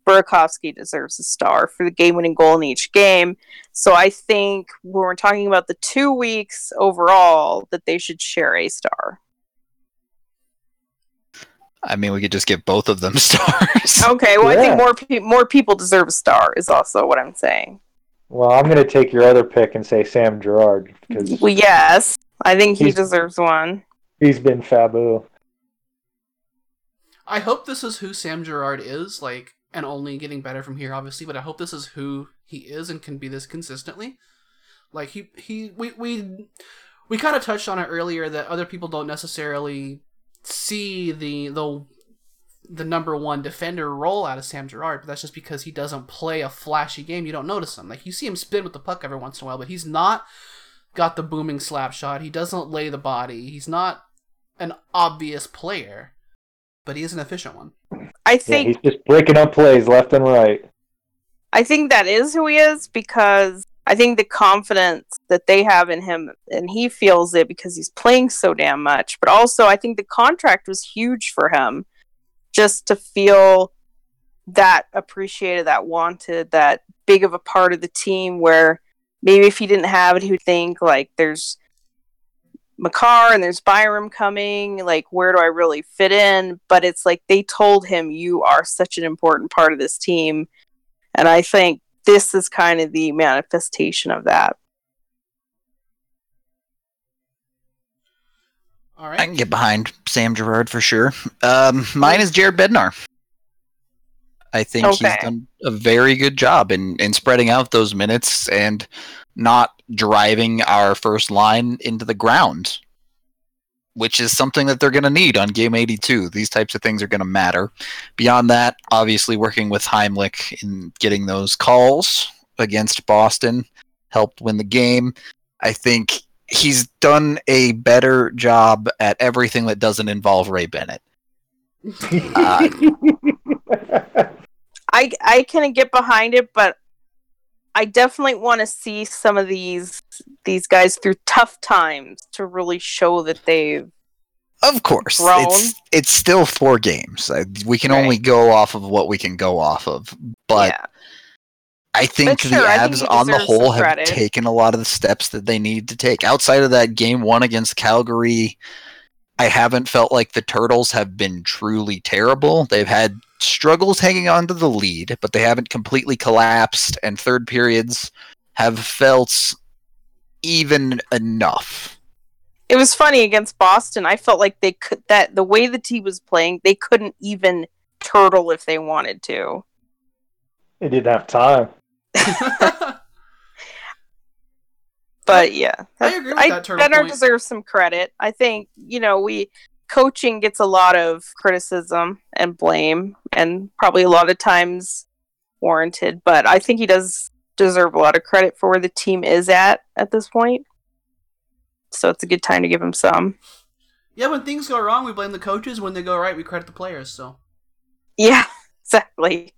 Burakovsky deserves a star for the game-winning goal in each game. So I think when we're talking about the two weeks overall, that they should share a star. I mean, we could just give both of them stars. Okay, well, yeah. I think more pe- more people deserve a star is also what I'm saying. Well, I'm going to take your other pick and say Sam Girard. Because well, yes. I think he deserves one. He's been fabu. I hope this is who Sam Girard is, like, and only getting better from here, obviously, but I hope this is who he is and can be this consistently. Like, he, he we we, we kind of touched on it earlier that other people don't necessarily see the, the the number one defender role out of Sam Girard, but that's just because he doesn't play a flashy game. You don't notice him. Like, you see him spin with the puck every once in a while, but he's not got the booming slap shot. He doesn't lay the body. He's not an obvious player, but he is an efficient one. I think yeah, he's just breaking up plays left and right. I think that is who he is because I think the confidence that they have in him, and he feels it because he's playing so damn much, but also I think the contract was huge for him just to feel that appreciated, that wanted, that big of a part of the team where maybe if he didn't have it, he would think like there's Makar and there's Byram coming, like where do I really fit in? But it's like they told him you are such an important part of this team, and I think this is kind of the manifestation of that. All right, I can get behind Sam Girard for sure. Um, mine is Jared Bednar. I think okay. he's done a very good job in, in spreading out those minutes and not driving our first line into the ground, which is something that they're going to need on game eighty-two. These types of things are going to matter. Beyond that, obviously working with Heimlich in getting those calls against Boston helped win the game. I think he's done a better job at everything that doesn't involve Ray Bennett. Uh, I, I can get behind it, but I definitely want to see some of these these guys through tough times to really show that they've Of course. grown. It's, it's still four games. We can right. only go off of what we can go off of. But yeah. I think but sure, the Abs on the whole have taken a lot of the steps that they need to take. Outside of that game one against Calgary, I haven't felt like the Turtles have been truly terrible. They've had struggles hanging on to the lead, but they haven't completely collapsed, and third periods have felt even enough. It was funny against Boston. I felt like they could, that the way the team was playing, they couldn't even turtle if they wanted to. They didn't have time. But yeah, I agree with I, that turtle Bednar point. Deserves some credit. I think, you know, we coaching gets a lot of criticism and blame, and probably a lot of times warranted, but I think he does deserve a lot of credit for where the team is at at this point. So it's a good time to give him some. Yeah, when things go wrong, we blame the coaches. When they go right, we credit the players. So yeah, exactly.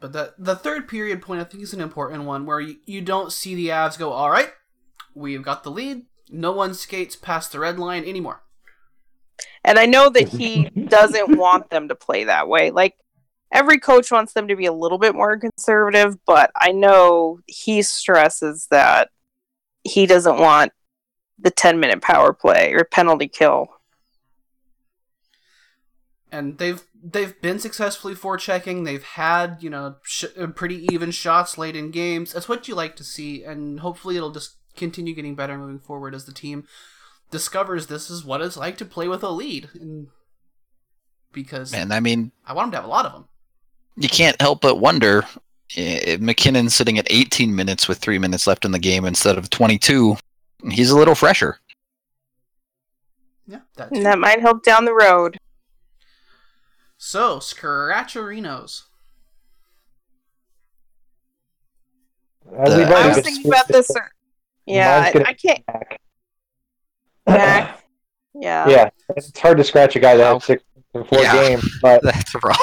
But the the third period point, I think, is an important one, where you, you don't see the Avs go, all right, we've got the lead. No one skates past the red line anymore. And I know that he doesn't want them to play that way. Like, every coach wants them to be a little bit more conservative, but I know he stresses that he doesn't want the ten-minute power play or penalty kill. And they've they've been successfully forechecking. They've had, you know, sh- pretty even shots late in games. That's what you like to see, and hopefully it'll just continue getting better moving forward as the team discovers this is what it's like to play with a lead. And because and I mean, I want them to have a lot of them. You can't help but wonder if McKinnon sitting at eighteen minutes with three minutes left in the game instead of twenty-two. He's a little fresher. Yeah, that, and that might help down the road. So, Scratcherinos. I was thinking about this. Or, yeah, I, I can't. Back. Back. Yeah. Yeah, it's hard to scratch a guy that had six and four yeah, games, but that's wrong.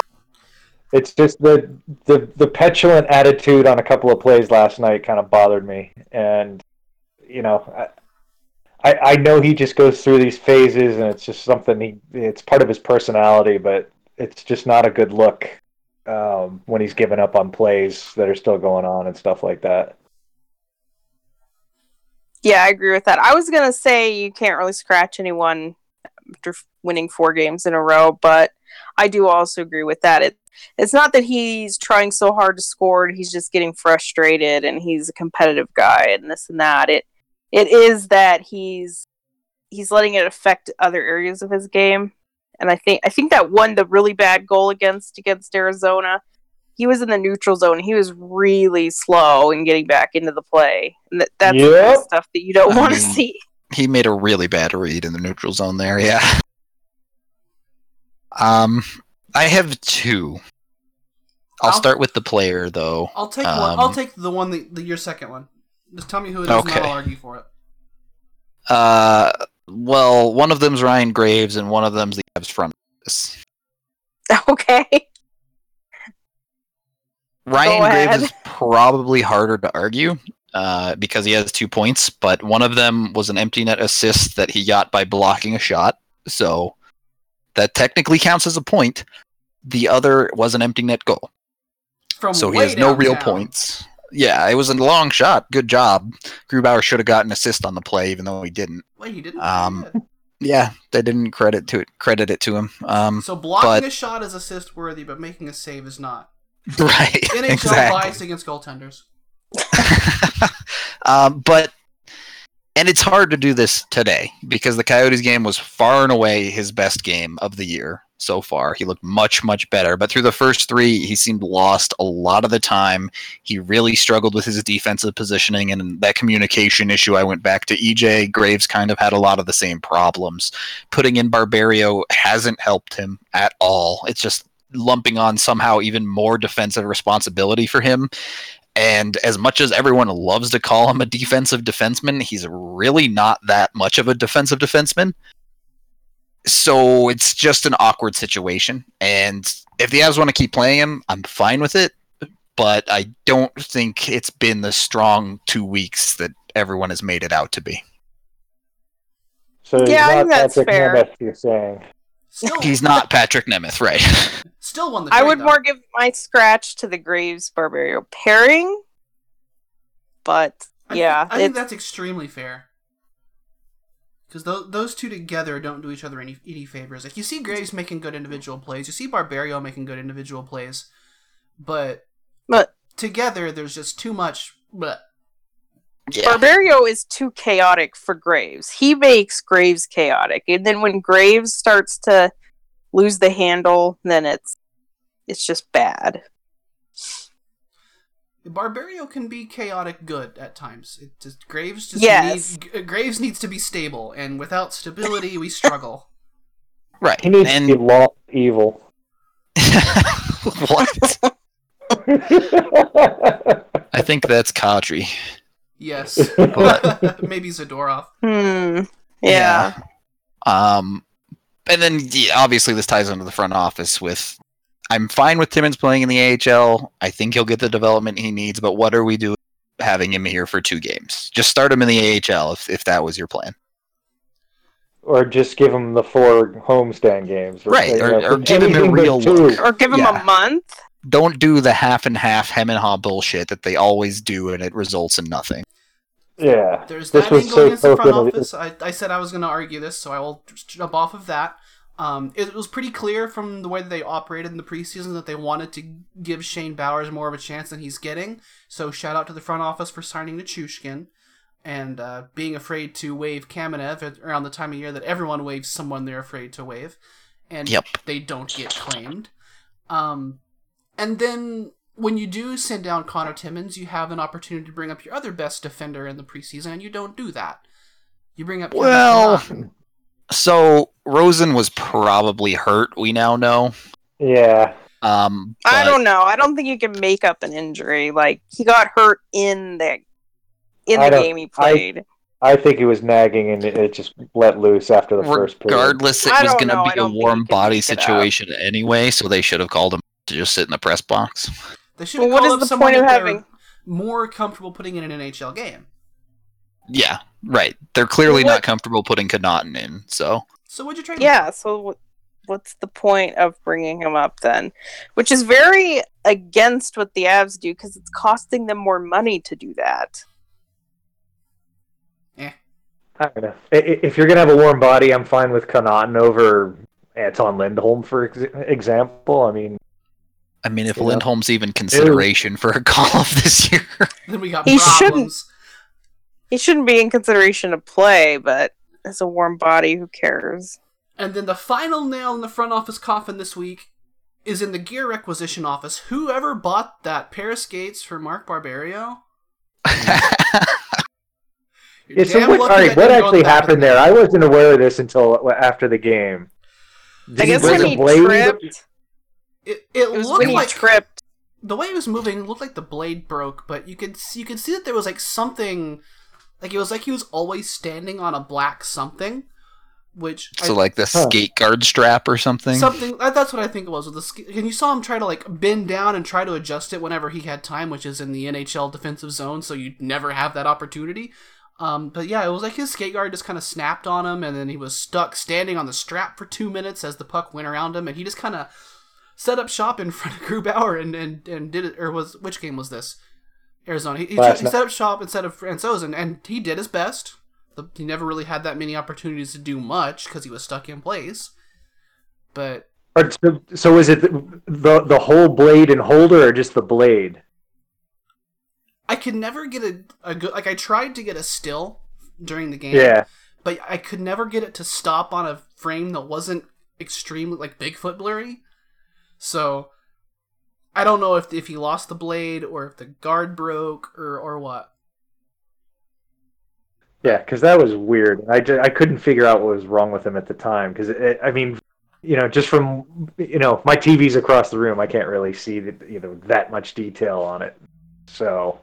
It's just the, the the petulant attitude on a couple of plays last night kind of bothered me, and you know, I I know he just goes through these phases, and it's just something he it's part of his personality, but it's just not a good look um, when he's giving up on plays that are still going on and stuff like that. Yeah, I agree with that. I was going to say you can't really scratch anyone after winning four games in a row, but I do also agree with that. It, it's not that he's trying so hard to score. He's just getting frustrated, and he's a competitive guy and this and that. It It is that he's he's letting it affect other areas of his game. And I think I think that one, the really bad goal against against Arizona, he was in the neutral zone. He was really slow in getting back into the play. And that, that's yep. the kind of stuff that you don't want to see. He made a really bad read in the neutral zone there, yeah. Um, I have two. I'll, I'll start with the player, though. I'll take um, one. I'll take the one that, the, your second one. Just tell me who it is, okay, and I'll argue for it. Uh... Well, one of them's Ryan Graves, and one of them's the Avs front office. Okay. Ryan Graves is probably harder to argue uh, because he has two points, but one of them was an empty net assist that he got by blocking a shot, so that technically counts as a point. The other was an empty net goal. From so he has no real down. points. Yeah, it was a long shot. Good job. Grubauer should have gotten an assist on the play, even though he didn't. Wait, he didn't? Um, yeah, they didn't credit to it, credit it to him. Um, so blocking but, a shot is assist-worthy, but making a save is not. Right, N H L exactly. bias against goaltenders. um, but, and it's hard to do this today, because the Coyotes game was far and away his best game of the year so far. He looked much, much better. But through the first three, he seemed lost a lot of the time. He really struggled with his defensive positioning and that communication issue. I went back to E J. Graves kind of had a lot of the same problems. Putting in Barberio hasn't helped him at all. It's just lumping on somehow even more defensive responsibility for him. And as much as everyone loves to call him a defensive defenseman, he's really not that much of a defensive defenseman. So it's just an awkward situation, and if the Avs want to keep playing him, I'm fine with it, but I don't think it's been the strong two weeks that everyone has made it out to be. So yeah, I think that's Patrick fair. Nemeth, you're saying. Still. He's not Patrick Nemeth, right? Still won the trade, I would though. more give my scratch to the Graves-Barberio pairing, but I yeah. Think, I think that's extremely fair. Because th- those two together don't do each other any any favors. Like, you see Graves making good individual plays. You see Barberio making good individual plays. But, but together, there's just too much. But yeah. Barberio is too chaotic for Graves. He makes Graves chaotic. And then when Graves starts to lose the handle, then it's it's just bad. Barberio can be chaotic good at times. It just Graves just yes. needs, Graves needs to be stable, and without stability, we struggle. Right, he needs and... to be law evil. What? I think that's Kadri. Yes, but... maybe Zadorov. Hmm. Yeah. yeah. Um, and then yeah, obviously this ties into the front office with. I'm fine with Timmins playing in the A H L. I think he'll get the development he needs, but what are we doing having him here for two games? Just start him in the A H L if if that was your plan. Or just give him the four homestand games. Or, right, or, know, or give him a real look. Or give him yeah. a month. Don't do the half-and-half hem-and-haw bullshit that they always do, and it results in nothing. Yeah. There's that angle so against the front office. I, I said I was going to argue this, so I will jump off of that. Um, it was pretty clear from the way that they operated in the preseason that they wanted to give Shane Bowers more of a chance than he's getting. So shout out to the front office for signing Nichushkin and uh, being afraid to waive Kamenev around the time of year that everyone waives someone they're afraid to waive. And yep. they don't get claimed. Um, and then when you do send down Connor Timmins, you have an opportunity to bring up your other best defender in the preseason, and you don't do that. You bring up... Well... So Rosen was probably hurt. We now know. Yeah. Um. But... I don't know. I don't think you can make up an injury. Like he got hurt in the in the game he played. I, I think he was nagging, and it, it just let loose after the Regardless, first. period. Regardless, it was going to be a warm body situation anyway, so they should have called him to just sit in the press box. They should have well, called what is the point of having more comfortable putting in an N H L game? Yeah, right. They're clearly what? not comfortable putting Connaughton in, so... So what'd you trade Yeah, him? so w- what's the point of bringing him up then? Which is very against what the Avs do, because it's costing them more money to do that. Eh. I don't know. If you're going to have a warm body, I'm fine with Connaughton over Anton Lindholm, for ex- example. I mean... I mean, if Lindholm's know? even consideration Ew. for a call-up this year... then we got he problems. Shouldn't... He shouldn't be in consideration to play, but as a warm body, who cares? And then the final nail in the front office coffin this week is in the gear requisition office. Whoever bought that pair of skates for Mark Barberio? yeah, so what, all right, what actually happened there? I wasn't aware of this until after the game. Did I guess when he tripped. It, it, it was when he like tripped. The way he was moving looked like the blade broke, but you could see, you could see that there was like something... Like, it was like he was always standing on a black something, which... So, I, like, the huh. skate guard strap or something? Something. That's what I think it was. With the, and you saw him try to, like, bend down and try to adjust it whenever he had time, which is in the N H L defensive zone, so you'd never have that opportunity. Um, but, yeah, it was like his skate guard just kind of snapped on him, and then he was stuck standing on the strap for two minutes as the puck went around him, and he just kind of set up shop in front of Grubauer and, and, and did it... Or was which game was this? Arizona. He, he, he set up shop instead of Francouz, and, and he did his best. The, he never really had that many opportunities to do much because he was stuck in place. But so, so is it the, the the whole blade and holder, or just the blade? I could never get a, a good like. I tried to get a still during the game, yeah, but I could never get it to stop on a frame that wasn't extremely like Bigfoot blurry. So. I don't know if if he lost the blade or if the guard broke or, or what. Yeah, because that was weird. I, just, I couldn't figure out what was wrong with him at the time. Because, I mean, you know, just from, you know, my T V's across the room, I can't really see, the, you know, that much detail on it. So.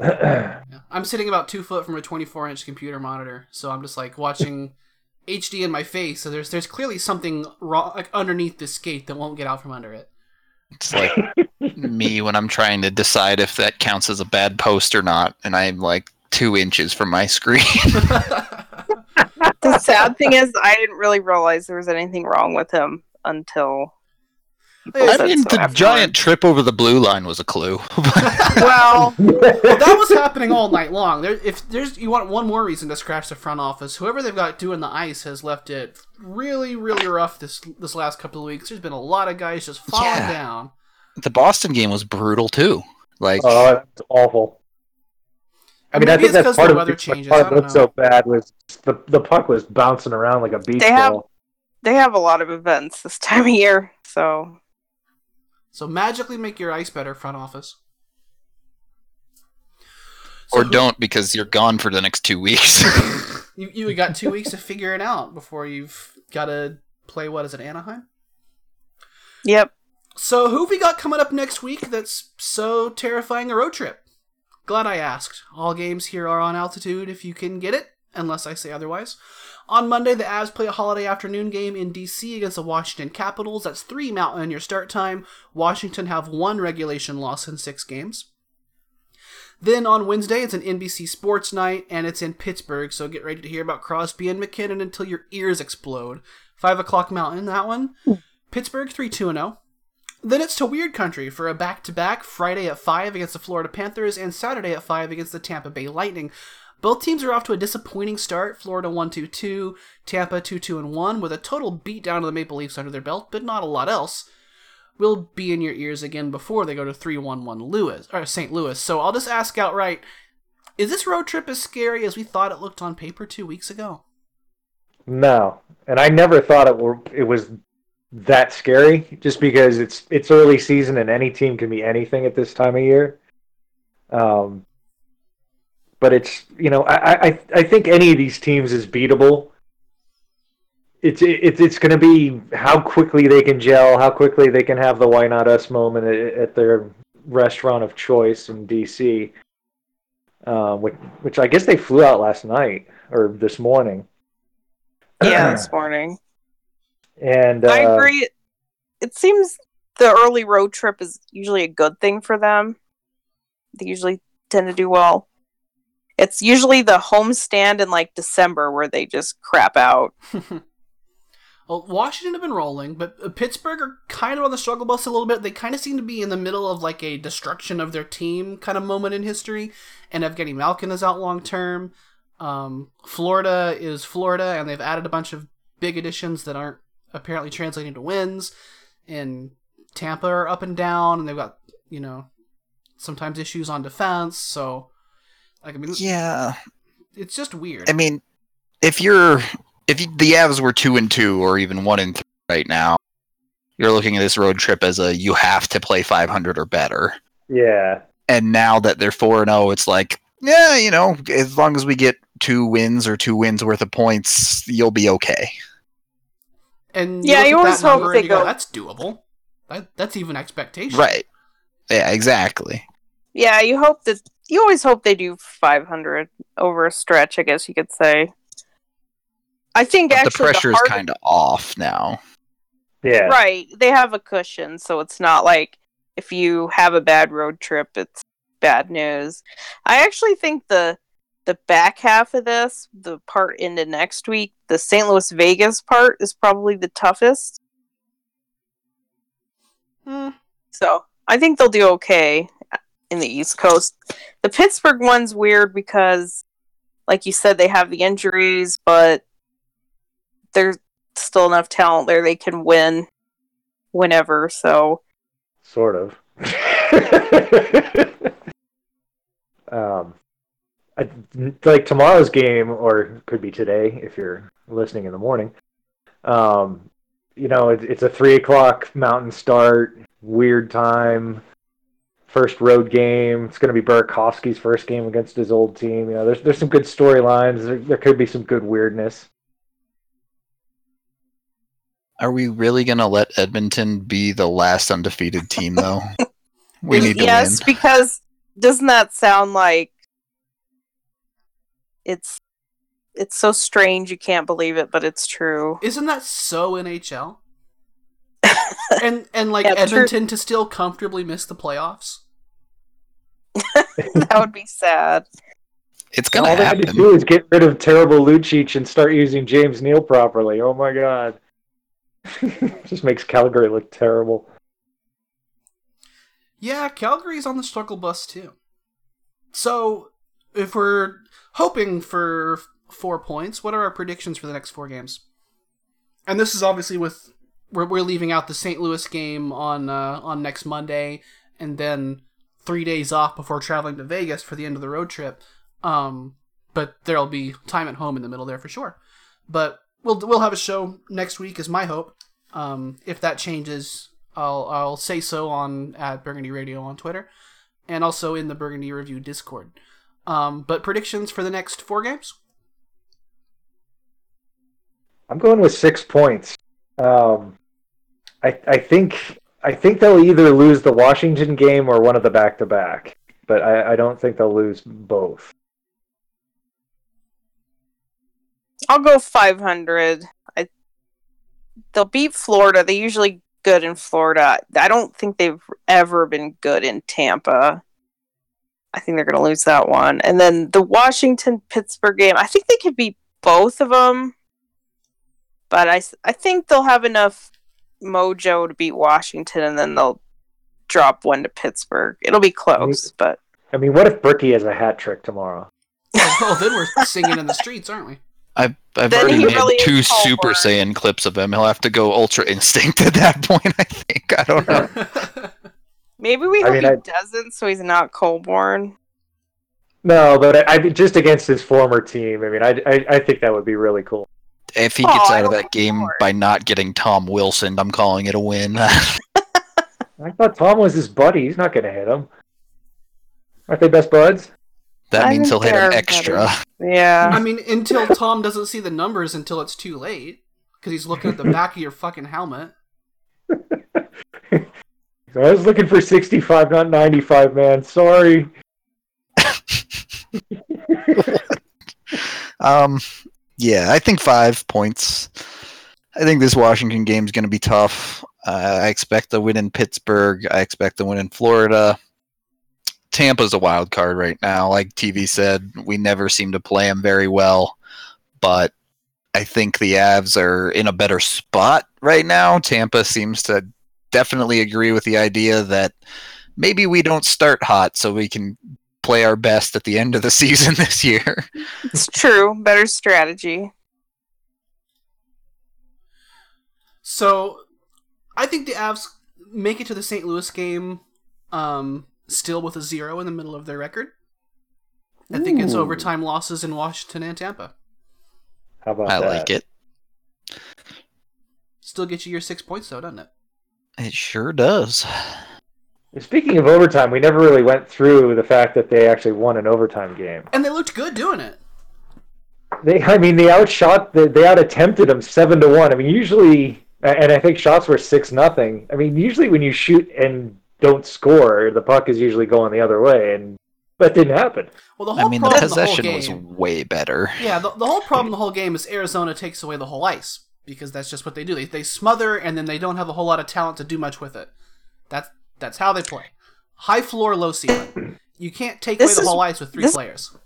yeah. I'm sitting about two foot from a twenty-four inch computer monitor. So I'm just like watching H D in my face. So there's, there's clearly something wrong, like, underneath this skate that won't get out from under it. It's like me when I'm trying to decide if that counts as a bad post or not, and I'm like two inches from my screen. The sad thing is I didn't really realize there was anything wrong with him until I mean, the giant trip over the blue line was a clue. well, well, that was happening all night long. There, if there's you want one more reason to scratch the front office, whoever they've got doing the ice has left it really, really rough this this last couple of weeks. There's been a lot of guys just falling yeah. down. The Boston game was brutal too. Like, oh, that's awful. I mean, maybe I think that's part of the changes. Part of it looked so bad was the the puck was bouncing around like a beach they ball. Have, they have a lot of events this time of year, so. So magically make your ice better, front office. So or who, don't, because you're gone for the next two weeks. you you got two weeks to figure it out before you've got to play, what is it, Anaheim? Yep. So who have we got coming up next week that's so terrifying a road trip? Glad I asked. All games here are on altitude if you can get it, unless I say otherwise. On Monday, the Avs play a holiday afternoon game in D C against the Washington Capitals. That's three Mountaineer start time. Washington have one regulation loss in six games. Then on Wednesday, it's an N B C Sports night, and it's in Pittsburgh, so get ready to hear about Crosby and McKinnon until your ears explode. five o'clock Mountain, that one. Ooh. Pittsburgh three two oh. Then it's to Weird Country for a back-to-back Friday at five against the Florida Panthers and Saturday at five against the Tampa Bay Lightning. Both teams are off to a disappointing start. Florida one two two, Tampa two two one, with a total beatdown of the Maple Leafs under their belt, but not a lot else. Will be in your ears again before they go to three one one Lewis, or Saint Louis. So I'll just ask outright, is this road trip as scary as we thought it looked on paper two weeks ago? No, and I never thought it were, it was that scary, just because it's it's early season and any team can be anything at this time of year. Um. But it's, you know, I, I I think any of these teams is beatable. It's it's it's going to be how quickly they can gel, how quickly they can have the why not us moment at their restaurant of choice in D C. Uh, which which I guess they flew out last night or this morning. Yeah, this morning. And uh, I agree. It seems the early road trip is usually a good thing for them. They usually tend to do well. It's usually the homestand in, like, December where they just crap out. Well, Washington have been rolling, but Pittsburgh are kind of on the struggle bus a little bit. They kind of seem to be in the middle of, like, a destruction of their team kind of moment in history. And Evgeny Malkin is out long-term. Um, Florida is Florida, and they've added a bunch of big additions that aren't apparently translating to wins. And Tampa are up and down, and they've got, you know, sometimes issues on defense, so... Like, I mean, yeah, it's just weird. I mean, if you're if you, the Avs were two and two or even one and three right now, you're looking at this road trip as a you have to play five hundred or better. Yeah. And now that they're four and zero, it's like yeah, you know, as long as we get two wins or two wins worth of points, you'll be okay. And yeah, you, you always hope they go, go. That's doable. That that's even expectation. Right. Yeah. Exactly. Yeah, you hope that. You always hope they do five hundred over a stretch, I guess you could say. I think but actually the pressure the hard- is kind of off now. Yeah, right. They have a cushion, so it's not like if you have a bad road trip, it's bad news. I actually think the the back half of this, the part into next week, the Saint Louis Vegas part is probably the toughest. Hmm. So I think they'll do okay. In the East Coast. The Pittsburgh one's weird because, like you said, they have the injuries, but there's still enough talent there they can win whenever, so... Sort of. um, I, like, tomorrow's game, or could be today, if you're listening in the morning, um, you know, it, it's a three o'clock Mountain start, weird time... First road game. It's going to be Burakovsky's first game against his old team. You know, there's there's some good storylines. There, there could be some good weirdness. Are we really going to let Edmonton be the last undefeated team, though? we need to yes, win. Yes, because doesn't that sound like it's it's so strange you can't believe it, but it's true. Isn't that so N H L? and and like yeah, Edmonton to still comfortably miss the playoffs. That would be sad. It's gonna all happen. All they had to do is get rid of terrible Lucic and start using James Neal properly. Oh my god. Just makes Calgary look terrible. Yeah, Calgary's on the struggle bus too. So, if we're hoping for four points, what are our predictions for the next four games? And this is obviously with... We're, we're leaving out the Saint Louis game on uh, on next Monday, and then three days off before traveling to Vegas for the end of the road trip. Um, but there'll be time at home in the middle there for sure. But we'll we'll have a show next week is my hope. Um, if that changes, I'll I'll say so on at Burgundy Radio on Twitter, and also in the Burgundy Review Discord. Um, but predictions for the next four games? I'm going with six points. Um, I I think I think they'll either lose the Washington game or one of the back-to-back, but I, I don't think they'll lose both. I'll go five hundred. I, they'll beat Florida. They're usually good in Florida. I don't think they've ever been good in Tampa. I think they're going to lose that one. And then the Washington-Pittsburgh game, I think they could beat both of them, but I, I think they'll have enough mojo to beat Washington, and then they'll drop one to Pittsburgh. It'll be close, I mean, but... I mean, what if Brookie has a hat trick tomorrow? Oh, then we're singing in the streets, aren't we? I've, I've already made really two Super hard. Saiyan clips of him. He'll have to go Ultra Instinct at that point, I think. I don't know. Maybe we hope I mean, he I... doesn't, so he's not Colborn. No, but I, I just against his former team, I mean, I, I, I think that would be really cool. If he gets oh, out of that game Lord. by not getting Tom Wilson, I'm calling it a win. I thought Tom was his buddy. He's not going to hit him. Aren't they best buds? That I means he'll hit him extra. Better. Yeah. I mean, until Tom doesn't see the numbers until it's too late, because he's looking at the back of your fucking helmet. I was looking for sixty-five, not ninety-five, man. Sorry. um... Yeah, I think five points. I think this Washington game is going to be tough. Uh, I expect a win in Pittsburgh. I expect a win in Florida. Tampa's a wild card right now. Like T V said, we never seem to play them very well. But I think the Avs are in a better spot right now. Tampa seems to definitely agree with the idea that maybe we don't start hot so we can play our best at the end of the season this year. It's true. Better strategy. So, I think the Avs make it to the Saint Louis game um, still with a zero in the middle of their record. I Ooh. think it's overtime losses in Washington and Tampa. How about I that? I like it. Still get you your six points, though, doesn't it? It sure does. Speaking of overtime, we never really went through the fact that they actually won an overtime game. And they looked good doing it. They, I mean, they outshot, they, they out-attempted them seven to one. I mean, usually, and I think shots were six nothing. I mean, usually when you shoot and don't score, the puck is usually going the other way, and that didn't happen. Well, the whole I mean, the possession the whole game, was way better. Yeah, the, the whole problem the whole game is Arizona takes away the whole ice, because that's just what they do. They, they smother, and then they don't have a whole lot of talent to do much with it. That's... That's how they play. High floor, low ceiling. You can't take this away the is, whole ice with three this, players.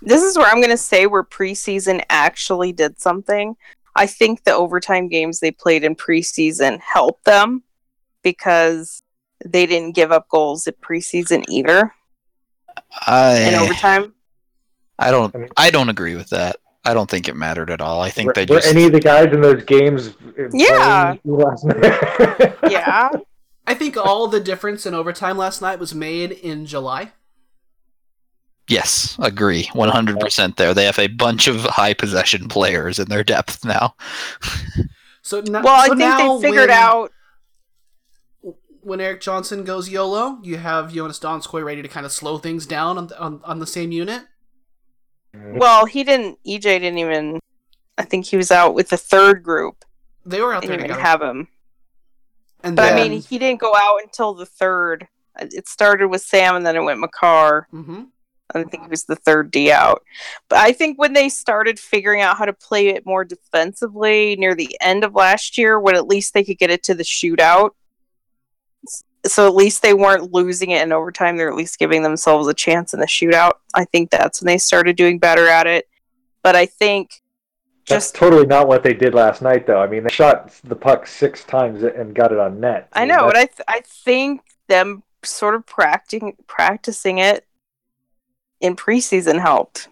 This is where I'm going to say where preseason actually did something. I think the overtime games they played in preseason helped them because they didn't give up goals at preseason either. I, in overtime. I don't. I don't agree with that. I don't think it mattered at all. I think were, they just. Were any of the guys in those games? Yeah. Yeah. I think all the difference in overtime last night was made in July. Yes, agree. one hundred percent there. They have a bunch of high possession players in their depth now. So now, well, I so think now they figured when, out... When Eric Johnson goes YOLO, you have Jonas Donskoi ready to kind of slow things down on, on, on the same unit. Well, he didn't... E J didn't even... I think he was out with the third group. They were out there together. They didn't even have him. And but, then... I mean, he didn't go out until the third. It started with Sam, and then it went Makar. Mm-hmm. I think it was the third D out. But I think when they started figuring out how to play it more defensively near the end of last year, when at least they could get it to the shootout, so at least they weren't losing it in overtime. They're at least giving themselves a chance in the shootout. I think that's when they started doing better at it. But I think... That's just totally not what they did last night, though. I mean, they shot the puck six times and got it on net. I, I mean, know, that's... but I th- I think them sort of practicing practicing it in preseason helped.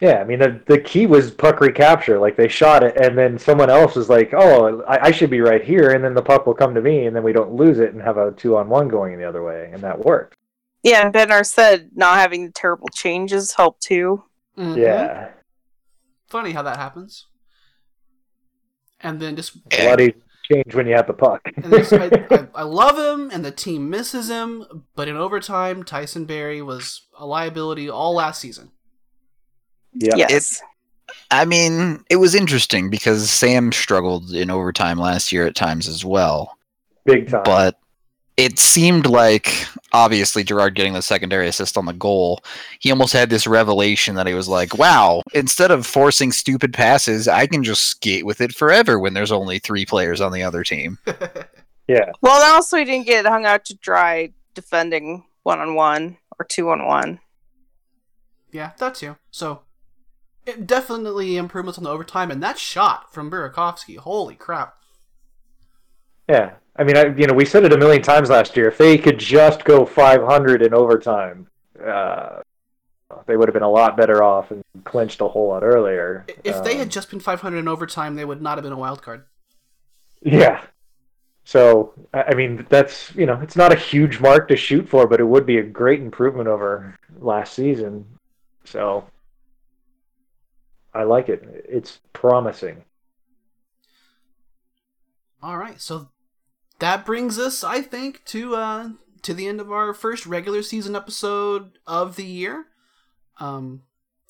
Yeah, I mean, the, the key was puck recapture. Like, they shot it, and then someone else was like, oh, I, I should be right here, and then the puck will come to me, and then we don't lose it and have a two-on-one going the other way, and that worked. Yeah, and Bednar said not having the terrible changes helped, too. Mm-hmm. Yeah. Funny how that happens. And then just... bloody change when you have the puck. And this, I, I, I love him, and the team misses him, but in overtime, Tyson Barrie was a liability all last season. Yeah. Yes. It, I mean, it was interesting because Sam struggled in overtime last year at times as well. Big time. But it seemed like, obviously, Girard getting the secondary assist on the goal, he almost had this revelation that he was like, wow, instead of forcing stupid passes, I can just skate with it forever when there's only three players on the other team. Yeah. Well, and also he didn't get hung out to dry defending one-on-one or two-on-one. Yeah, that too. So... it definitely improvements on the overtime, and that shot from Burakovsky, holy crap. Yeah, I mean, I, you know, we said it a million times last year. If they could just go five hundred in overtime, uh, they would have been a lot better off and clinched a whole lot earlier. If um, they had just been five hundred in overtime, they would not have been a wild card. Yeah. So, I mean, that's, you know, it's not a huge mark to shoot for, but it would be a great improvement over last season. So... I like it. It's promising. All right, so that brings us, I think, to uh, to the end of our first regular season episode of the year. Um,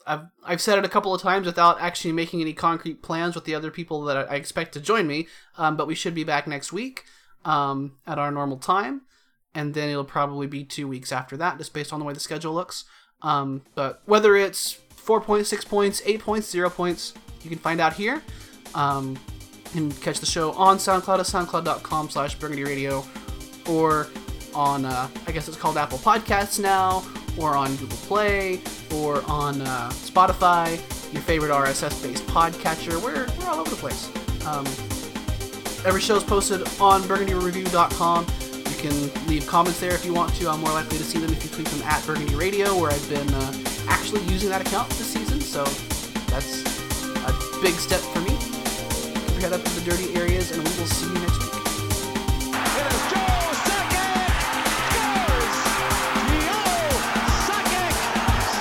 I've I've said it a couple of times without actually making any concrete plans with the other people that I expect to join me, um, but we should be back next week um, at our normal time, and then it'll probably be two weeks after that, just based on the way the schedule looks. Um, but whether it's Four points, six points, eight points, zero points. You can find out here. Um, you can catch the show on SoundCloud at soundcloud.com slash Burgundy Radio, or on, uh, I guess it's called Apple Podcasts now, or on Google Play, or on uh, Spotify, your favorite R S S-based podcatcher. We're, we're all over the place. Um, every show is posted on burgundy review dot com. You can leave comments there if you want to. I'm more likely to see them if you tweet them at Burgundy Radio, where I've been uh, actually using that account this season, so that's a big step for me. We head up to the dirty areas, and we will see you next week. Here's Joe Sakic! Scores! Yo, Sakic!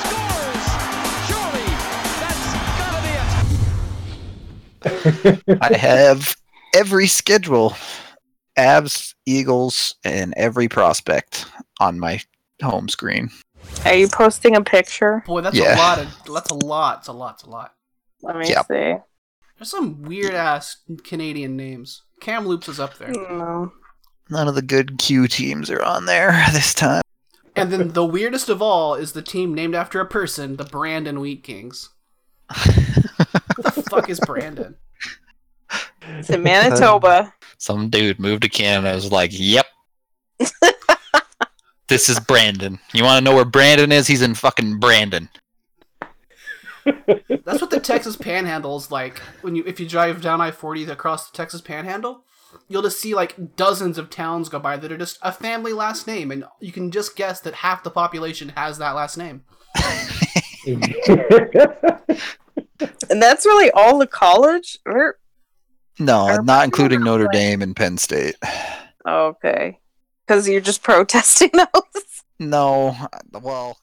Scores! Surely that's gotta be it! I have every schedule. Avs, Eagles, and every prospect on my home screen. Are you posting a picture? Boy, that's yeah. a lot. Of, that's a lot. It's a lot. It's a lot. Let me yep. see. There's some weird-ass Canadian names. Kamloops is up there. No. None of the good Q teams are on there this time. And then the weirdest of all is the team named after a person, the Brandon Wheat Kings. Who the fuck is Brandon? It's in Manitoba. Some dude moved to Canada and was like, yep. This is Brandon. You want to know where Brandon is? He's in fucking Brandon. That's what the Texas Panhandle is like. When you, if you drive down I forty across the Texas Panhandle, you'll just see like dozens of towns go by that are just a family last name, and you can just guess that half the population has that last name. And that's really all the college? Or... no, Our not including Notre play. Dame and Penn State. Okay. Because you're just protesting those? No. Well...